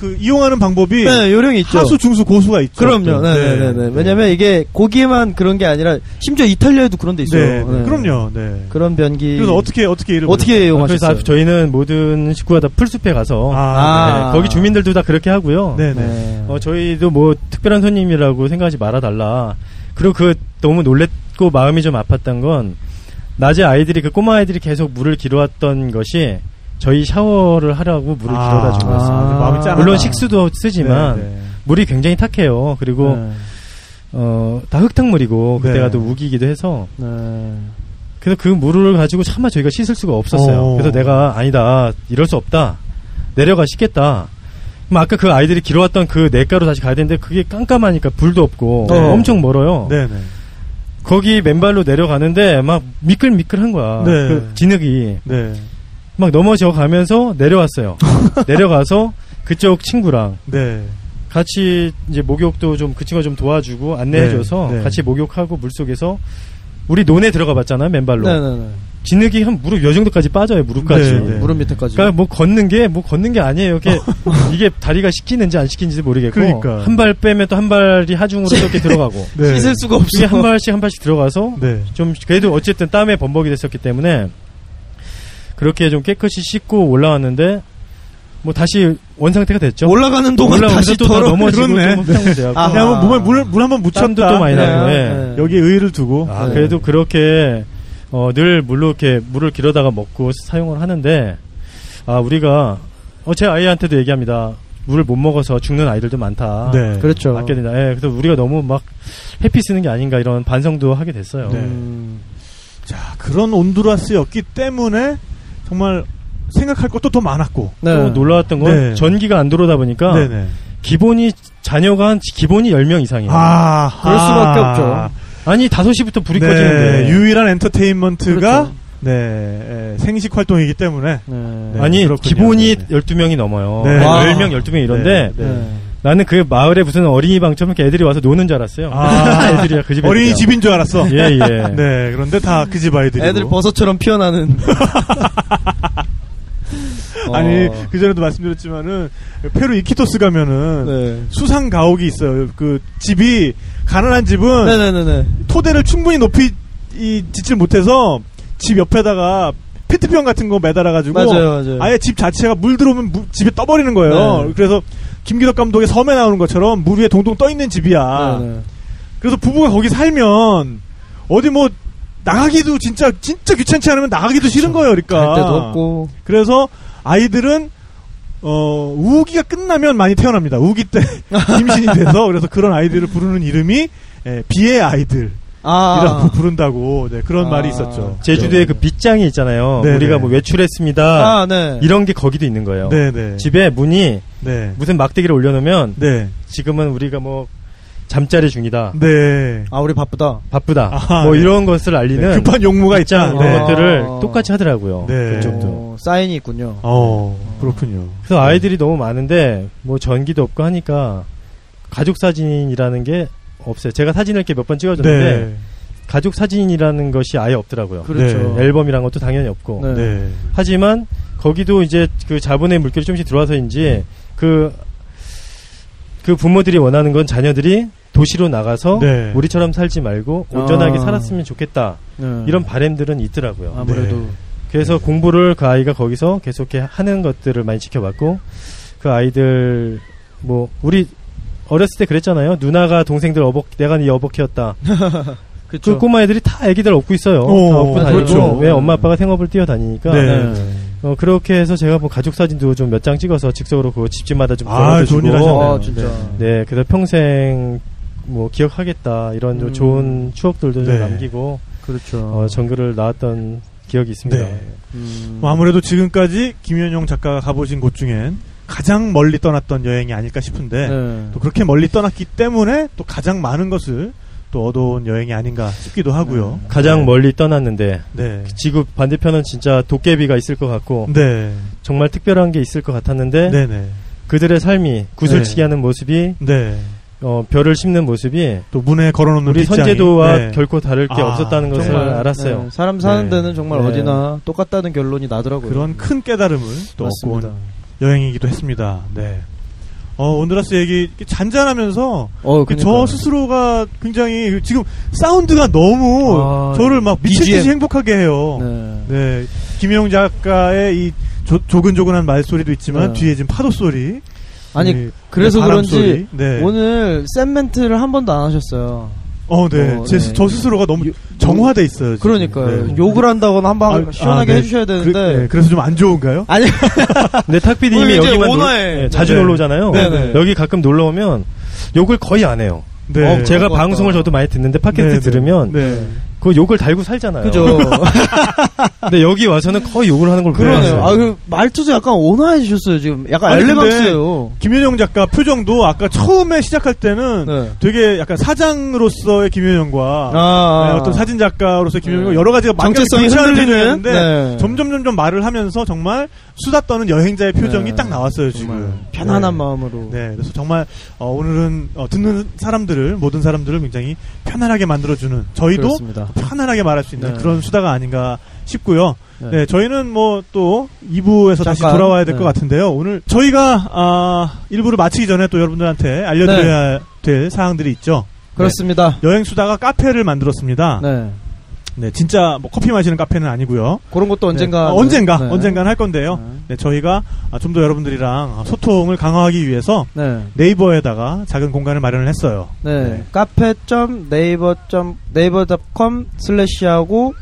그 이용하는 방법이 네, 요령이 있죠. 하수, 중수, 고수가 있죠. 그럼요. 네, 네, 네. 네. 왜냐면 이게 고기에만 그런 게 아니라 심지어 이탈리아에도 그런 데 있어요. 네, 네. 그럼요. 네. 그런 변기. 그래서 어떻게 이를 어떻게 이용하셨어요? 그래서 저희는 모든 식구가 다 풀숲에 가서 네. 거기 주민들도 다 그렇게 하고요. 네, 네. 네. 저희도 뭐 특별한 손님이라고 생각하지 말아달라. 그리고 너무 놀랬고 마음이 좀 아팠던 건 낮에 아이들이 꼬마 아이들이 계속 물을 길어왔던 것이 저희 샤워를 하라고 물을 길어다 준 거였어요. 물론 식수도 쓰지만 네네. 물이 굉장히 탁해요. 그리고 네. 다 흙탕물이고 그때가 네. 또 우기기도 해서 네. 그래서 그 물을 가지고 차마 저희가 씻을 수가 없었어요. 그래서 내가 아니다 이럴 수 없다 내려가 씻겠다. 아까 그 아이들이 길어왔던 그 냇가로 다시 가야 되는데 그게 깜깜하니까 불도 없고 네. 엄청 멀어요. 네네. 거기 맨발로 내려가는데 막 미끌미끌한 거야. 네. 그 진흙이 네. 막 넘어져 가면서 내려왔어요. 내려가서 그쪽 친구랑 네. 같이 이제 목욕도 좀 그 친구가 좀 도와주고 안내해줘서 네. 네. 같이 목욕하고 물속에서 우리 논에 들어가 봤잖아요. 맨발로. 네네네. 진흙이 한 무릎 요 정도까지 빠져요. 무릎까지. 네, 네. 무릎 밑에까지. 그러니까 뭐 걷는 게 아니에요. 이게 다리가 식히는지 안 식히는지 모르겠고. 그러니까. 한 발 빼면 또 한 발이 하중으로 이렇게 들어가고. 네. 씻을 수가 없어. 이게 한 발씩 들어가서 네. 좀 그래도 어쨌든 땀에 범벅이 됐었기 때문에 그렇게 좀 깨끗이 씻고 올라왔는데 뭐 다시 원상태가 됐죠. 올라가는 동안 다시 또 넘어지고 좀 흡상도 돼요. 그냥 몸에 물 한번 묻혔다. 땀도 또 많이 나고. 네. 네. 여기에 의의를 두고. 아, 네. 그래도 그렇게 늘 물로 이렇게 물을 길어다가 먹고 사용을 하는데, 아, 우리가, 제 아이한테도 얘기합니다. 물을 못 먹어서 죽는 아이들도 많다. 네. 그렇죠. 맞게 된다. 예, 그래서 우리가 너무 막 해피 쓰는 게 아닌가 이런 반성도 하게 됐어요. 네. 자, 그런 온두라스였기 때문에 정말 생각할 것도 더 많았고. 네. 또 놀라웠던 건 네. 전기가 안 들어오다 보니까. 네네. 기본이, 자녀가 한 기본이 10명 이상이에요. 아, 그럴 수밖에 없죠. 아니 5시부터 불이 네, 꺼지는데 유일한 엔터테인먼트가 그렇죠. 네, 생식 활동이기 때문에 네. 네, 아니 그렇군요. 기본이 네. 12명이 넘어요. 네. 10명 12명 이런데 네. 네. 나는 그 마을에 무슨 어린이방처럼 이렇게 애들이 와서 노는 줄 알았어요. 아. 애들이야 그 집 어린이 집인 줄 알았어. 예예. 예. 네 그런데 다 그 집 아이들이고 애들 버섯처럼 피어나는. 아니 그 전에도 말씀드렸지만은 페루 이키토스 가면은 네. 수상 가옥이 있어요. 그 집이 가난한 집은 네네네네. 토대를 충분히 높이 짓질 못해서 집 옆에다가 페트병 같은 거 매달아가지고 맞아요, 맞아요. 아예 집 자체가 물 들어오면 집에 떠버리는 거예요. 네. 그래서 김기덕 감독의 섬에 나오는 것처럼 물 위에 동동 떠 있는 집이야. 네네. 그래서 부부가 거기 살면 어디 뭐 나가기도 진짜 귀찮지 않으면 나가기도 그렇죠. 싫은 거예요. 그러니까 갈 데도 없고. 그래서 아이들은 우기가 끝나면 많이 태어납니다. 우기 때 임신이 돼서 그래서 그런 아이들을 부르는 이름이 비의 아이들. 이라고 부른다고 네, 그런 말이 있었죠. 제주도에 그 빗장이 있잖아요. 네네. 우리가 뭐 외출했습니다. 아, 네. 이런 게 거기도 있는 거예요. 네네. 집에 문이 네. 무슨 막대기를 올려놓으면 네. 지금은 우리가 뭐 잠자리 중이다. 네. 아, 우리 바쁘다. 아하, 뭐 네. 이런 것을 알리는 네. 급한 용무가 있잖아. 이런 네. 것들을 똑같이 하더라고요. 네. 그쪽도 사인이 있군요. 그렇군요. 그래서 아이들이 너무 많은데 뭐 전기도 없고 하니까 가족 사진이라는 게 없어요. 제가 사진을 이렇게 몇 번 찍어줬는데 네. 가족 사진이라는 것이 아예 없더라고요. 그렇죠. 네. 앨범이라는 것도 당연히 없고. 네. 네. 하지만 거기도 이제 그 자본의 물결이 조금씩 들어와서인지 네. 그 부모들이 원하는 건 자녀들이 도시로 나가서 네. 우리처럼 살지 말고 온전하게 살았으면 좋겠다. 네. 이런 바램들은 있더라고요. 아무래도. 네. 그래서 네. 공부를 그 아이가 거기서 계속 하는 것들을 많이 지켜봤고 그 아이들 뭐 우리 어렸을 때 그랬잖아요. 누나가 동생들 내가 네 어버키였다. 그 꼬마애들이 다 애기들 업고 있어요. 다 업고 다니고 그렇죠. 왜 엄마 아빠가 생업을 뛰어다니니까. 네. 네. 그렇게 해서 제가 뭐 가족 사진도 좀 몇 장 찍어서 즉석으로 그 집집마다 좀 보내주고. 아, 돈이라잖아요. 아, 진짜. 네, 그래서 평생 뭐 기억하겠다 이런 좋은 추억들도 네. 좀 남기고. 그렇죠. 정글을 나왔던 기억이 있습니다. 네. 뭐 아무래도 지금까지 김연용 작가가 가보신 곳 중엔 가장 멀리 떠났던 여행이 아닐까 싶은데 네. 또 그렇게 멀리 떠났기 때문에 또 가장 많은 것을 또 얻어온 여행이 아닌가 싶기도 하고요. 가장 네. 멀리 떠났는데 네. 지구 반대편은 진짜 도깨비가 있을 것 같고 네. 정말 특별한 게 있을 것 같았는데 네네. 그들의 삶이 구슬치기 네. 하는 모습이 네. 별을 심는 모습이 또 문에 걸어놓는 우리 빗장이. 선재도와 네. 결코 다를 게 없었다는 것을 정말, 알았어요. 네. 사람 사는 네. 데는 정말 네. 어디나 똑같다는 결론이 나더라고요. 그런 큰 깨달음을 또 얻고 온 여행이기도 했습니다. 네. 온두라스 얘기 잔잔하면서 저 스스로가 굉장히 지금 사운드가 너무 저를 막 미친듯이 행복하게 해요. 네. 네. 김연영 작가의 이 조근조근한 말소리도 있지만 네. 뒤에 지금 파도 소리. 아니 그래서 그런지 네. 오늘 샌멘트를 한 번도 안 하셨어요. 네. 저 스스로가 너무 정화돼 있어요. 지금. 그러니까요. 네. 욕을 한다거나 한번 시원하게 네. 해주셔야 되는데. 네. 그래서 좀 안 좋은가요? 아니. 근데 탁피디님이 여기만 자주 놀러 오잖아요. 네. 네. 여기 가끔 놀러 오면 욕을 거의 안 해요. 네. 제가 방송을 저도 많이 듣는데 팟캐스트 네. 들으면 네. 그 욕을 달고 살잖아요. 그죠. 근데 여기 와서는 거의 욕을 하는 걸 보여요. 말투도 약간 온화해지셨어요, 지금. 약간 엘레강스예요. 김연영 작가 표정도 아까 처음에 시작할 때는 네. 되게 약간 사장으로서의 김연영과 어떤 사진 작가로서의 김연영과 여러 가지가 많이 경찰을 했는데 점점 말을 하면서 정말 수다 떠는 여행자의 표정이 네. 딱 나왔어요 지금. 편안한 네. 마음으로. 네, 그래서 정말 오늘은 듣는 사람들을 모든 사람들을 굉장히 편안하게 만들어주는 저희도 그렇습니다. 편안하게 말할 수 있는 네. 그런 수다가 아닌가 싶고요. 네, 네 저희는 뭐 또 2부에서 다시 돌아와야 될 것 네. 같은데요. 오늘 저희가 1부를 마치기 전에 또 여러분들한테 알려드려야 네. 될 사항들이 있죠. 그렇습니다. 네. 여행수다가 카페를 만들었습니다. 네. 네, 진짜 뭐 커피 마시는 카페는 아니고요. 그런 것도 언젠가 네. 언젠간 할 건데요. 네, 저희가 좀 더 여러분들이랑 소통을 강화하기 위해서 네. 네이버에다가 작은 공간을 마련을 했어요. 네. 네. 카페.naver.com/하고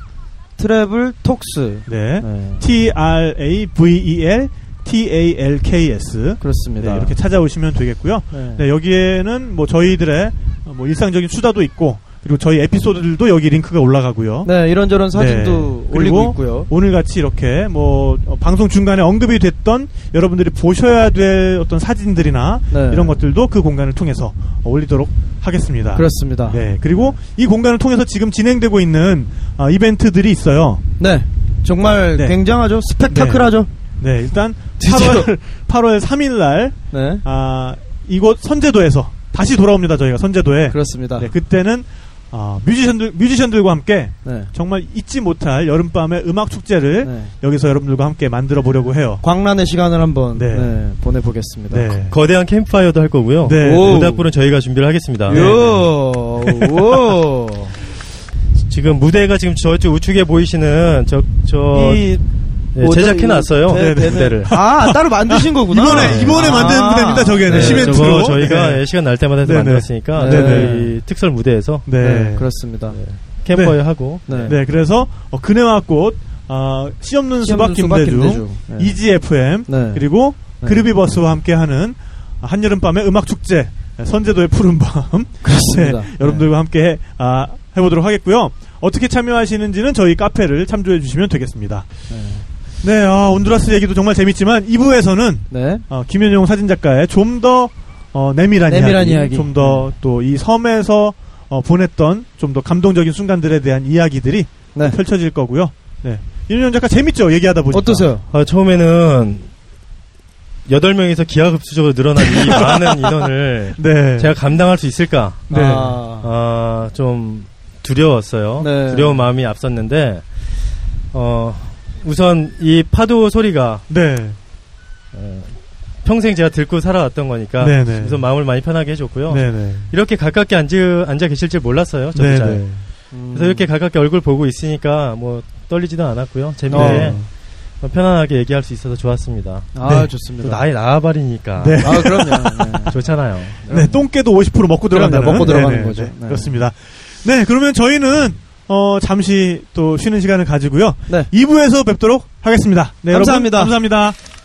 트래블 톡스. 네. 네. TRAVEL TALKS. 그렇습니다. 네, 이렇게 찾아오시면 되겠고요. 네. 네, 여기에는 뭐 저희들의 뭐 일상적인 수다도 있고 그리고 저희 에피소드들도 여기 링크가 올라가고요. 네, 이런저런 사진도 네, 올리고 있고요. 오늘같이 이렇게 뭐 방송 중간에 언급이 됐던 여러분들이 보셔야 될 어떤 사진들이나 네. 이런 것들도 그 공간을 통해서 올리도록 하겠습니다. 그렇습니다. 네, 그리고 이 공간을 통해서 지금 진행되고 있는 이벤트들이 있어요. 네, 정말 네. 굉장하죠. 스펙타클하죠. 네, 네 일단 8월 3일날 네. 이곳 선재도에서 다시 돌아옵니다. 저희가 선재도에. 그렇습니다. 네, 그때는 뮤지션들과 함께 네. 정말 잊지 못할 여름밤의 음악 축제를 네. 여기서 여러분들과 함께 만들어 보려고 해요. 광란의 시간을 한번 네. 네, 보내보겠습니다. 네. 거대한 캠프파이어도 할 거고요. 네. 무대앞으로는 저희가 준비를 하겠습니다. 네. 지금 무대가 지금 저쪽 우측에 보이시는 네, 제작해놨어요. 무대를. 아, 따로 만드신 거구나. 이번에 만든 무대입니다, 저게는. 네, 시멘트로. 저희가 네. 시간 날 때마다 해서 만들었으니까. 네. 특설 무대에서. 네. 네. 그렇습니다. 네. 캠퍼에 네. 하고. 네. 네, 그래서, 그네와 꽃, 시없는 수박 김대중, 네. EGFM, 네. 그리고 네. 그루비버스와 함께하는 한여름밤의 음악축제, 선재도의 푸른밤. 그렇습니다. 네. 네. 여러분들과 함께 해보도록 하겠고요. 어떻게 참여하시는지는 저희 카페를 참조해주시면 되겠습니다. 네. 네, 온두라스 얘기도 정말 재밌지만 2부에서는 네. 김연용 사진작가의 좀 더 내밀한 이야기, 좀 더 또 이 섬에서 보냈던 좀 더 감동적인 순간들에 대한 이야기들이 네. 펼쳐질 거고요. 네, 김연용 작가 재밌죠? 얘기하다 보니까 어떠세요? 처음에는 8명에서 기하급수적으로 늘어난 이 많은 인원을 네. 제가 감당할 수 있을까? 네. 좀 두려웠어요. 네. 두려운 마음이 앞섰는데 우선 이 파도 소리가 네. 평생 제가 듣고 살아왔던 거니까 네네. 우선 마음을 많이 편하게 해줬고요. 네네. 이렇게 가깝게 앉아 계실 줄 몰랐어요. 저도 잘. 그래서 이렇게 가깝게 얼굴 보고 있으니까 뭐 떨리지도 않았고요. 재미있게 편안하게 얘기할 수 있어서 좋았습니다. 아 네. 좋습니다. 또 나이 나와버리니까. 네. 아 그럼요. 네. 좋잖아요. 네 똥개도 50% 먹고 들어가는 거죠. 네. 그렇습니다. 네 그러면 저희는. 잠시 또 쉬는 시간을 가지고요. 네. 2부에서 뵙도록 하겠습니다. 네, 감사합니다. 여러분, 감사합니다.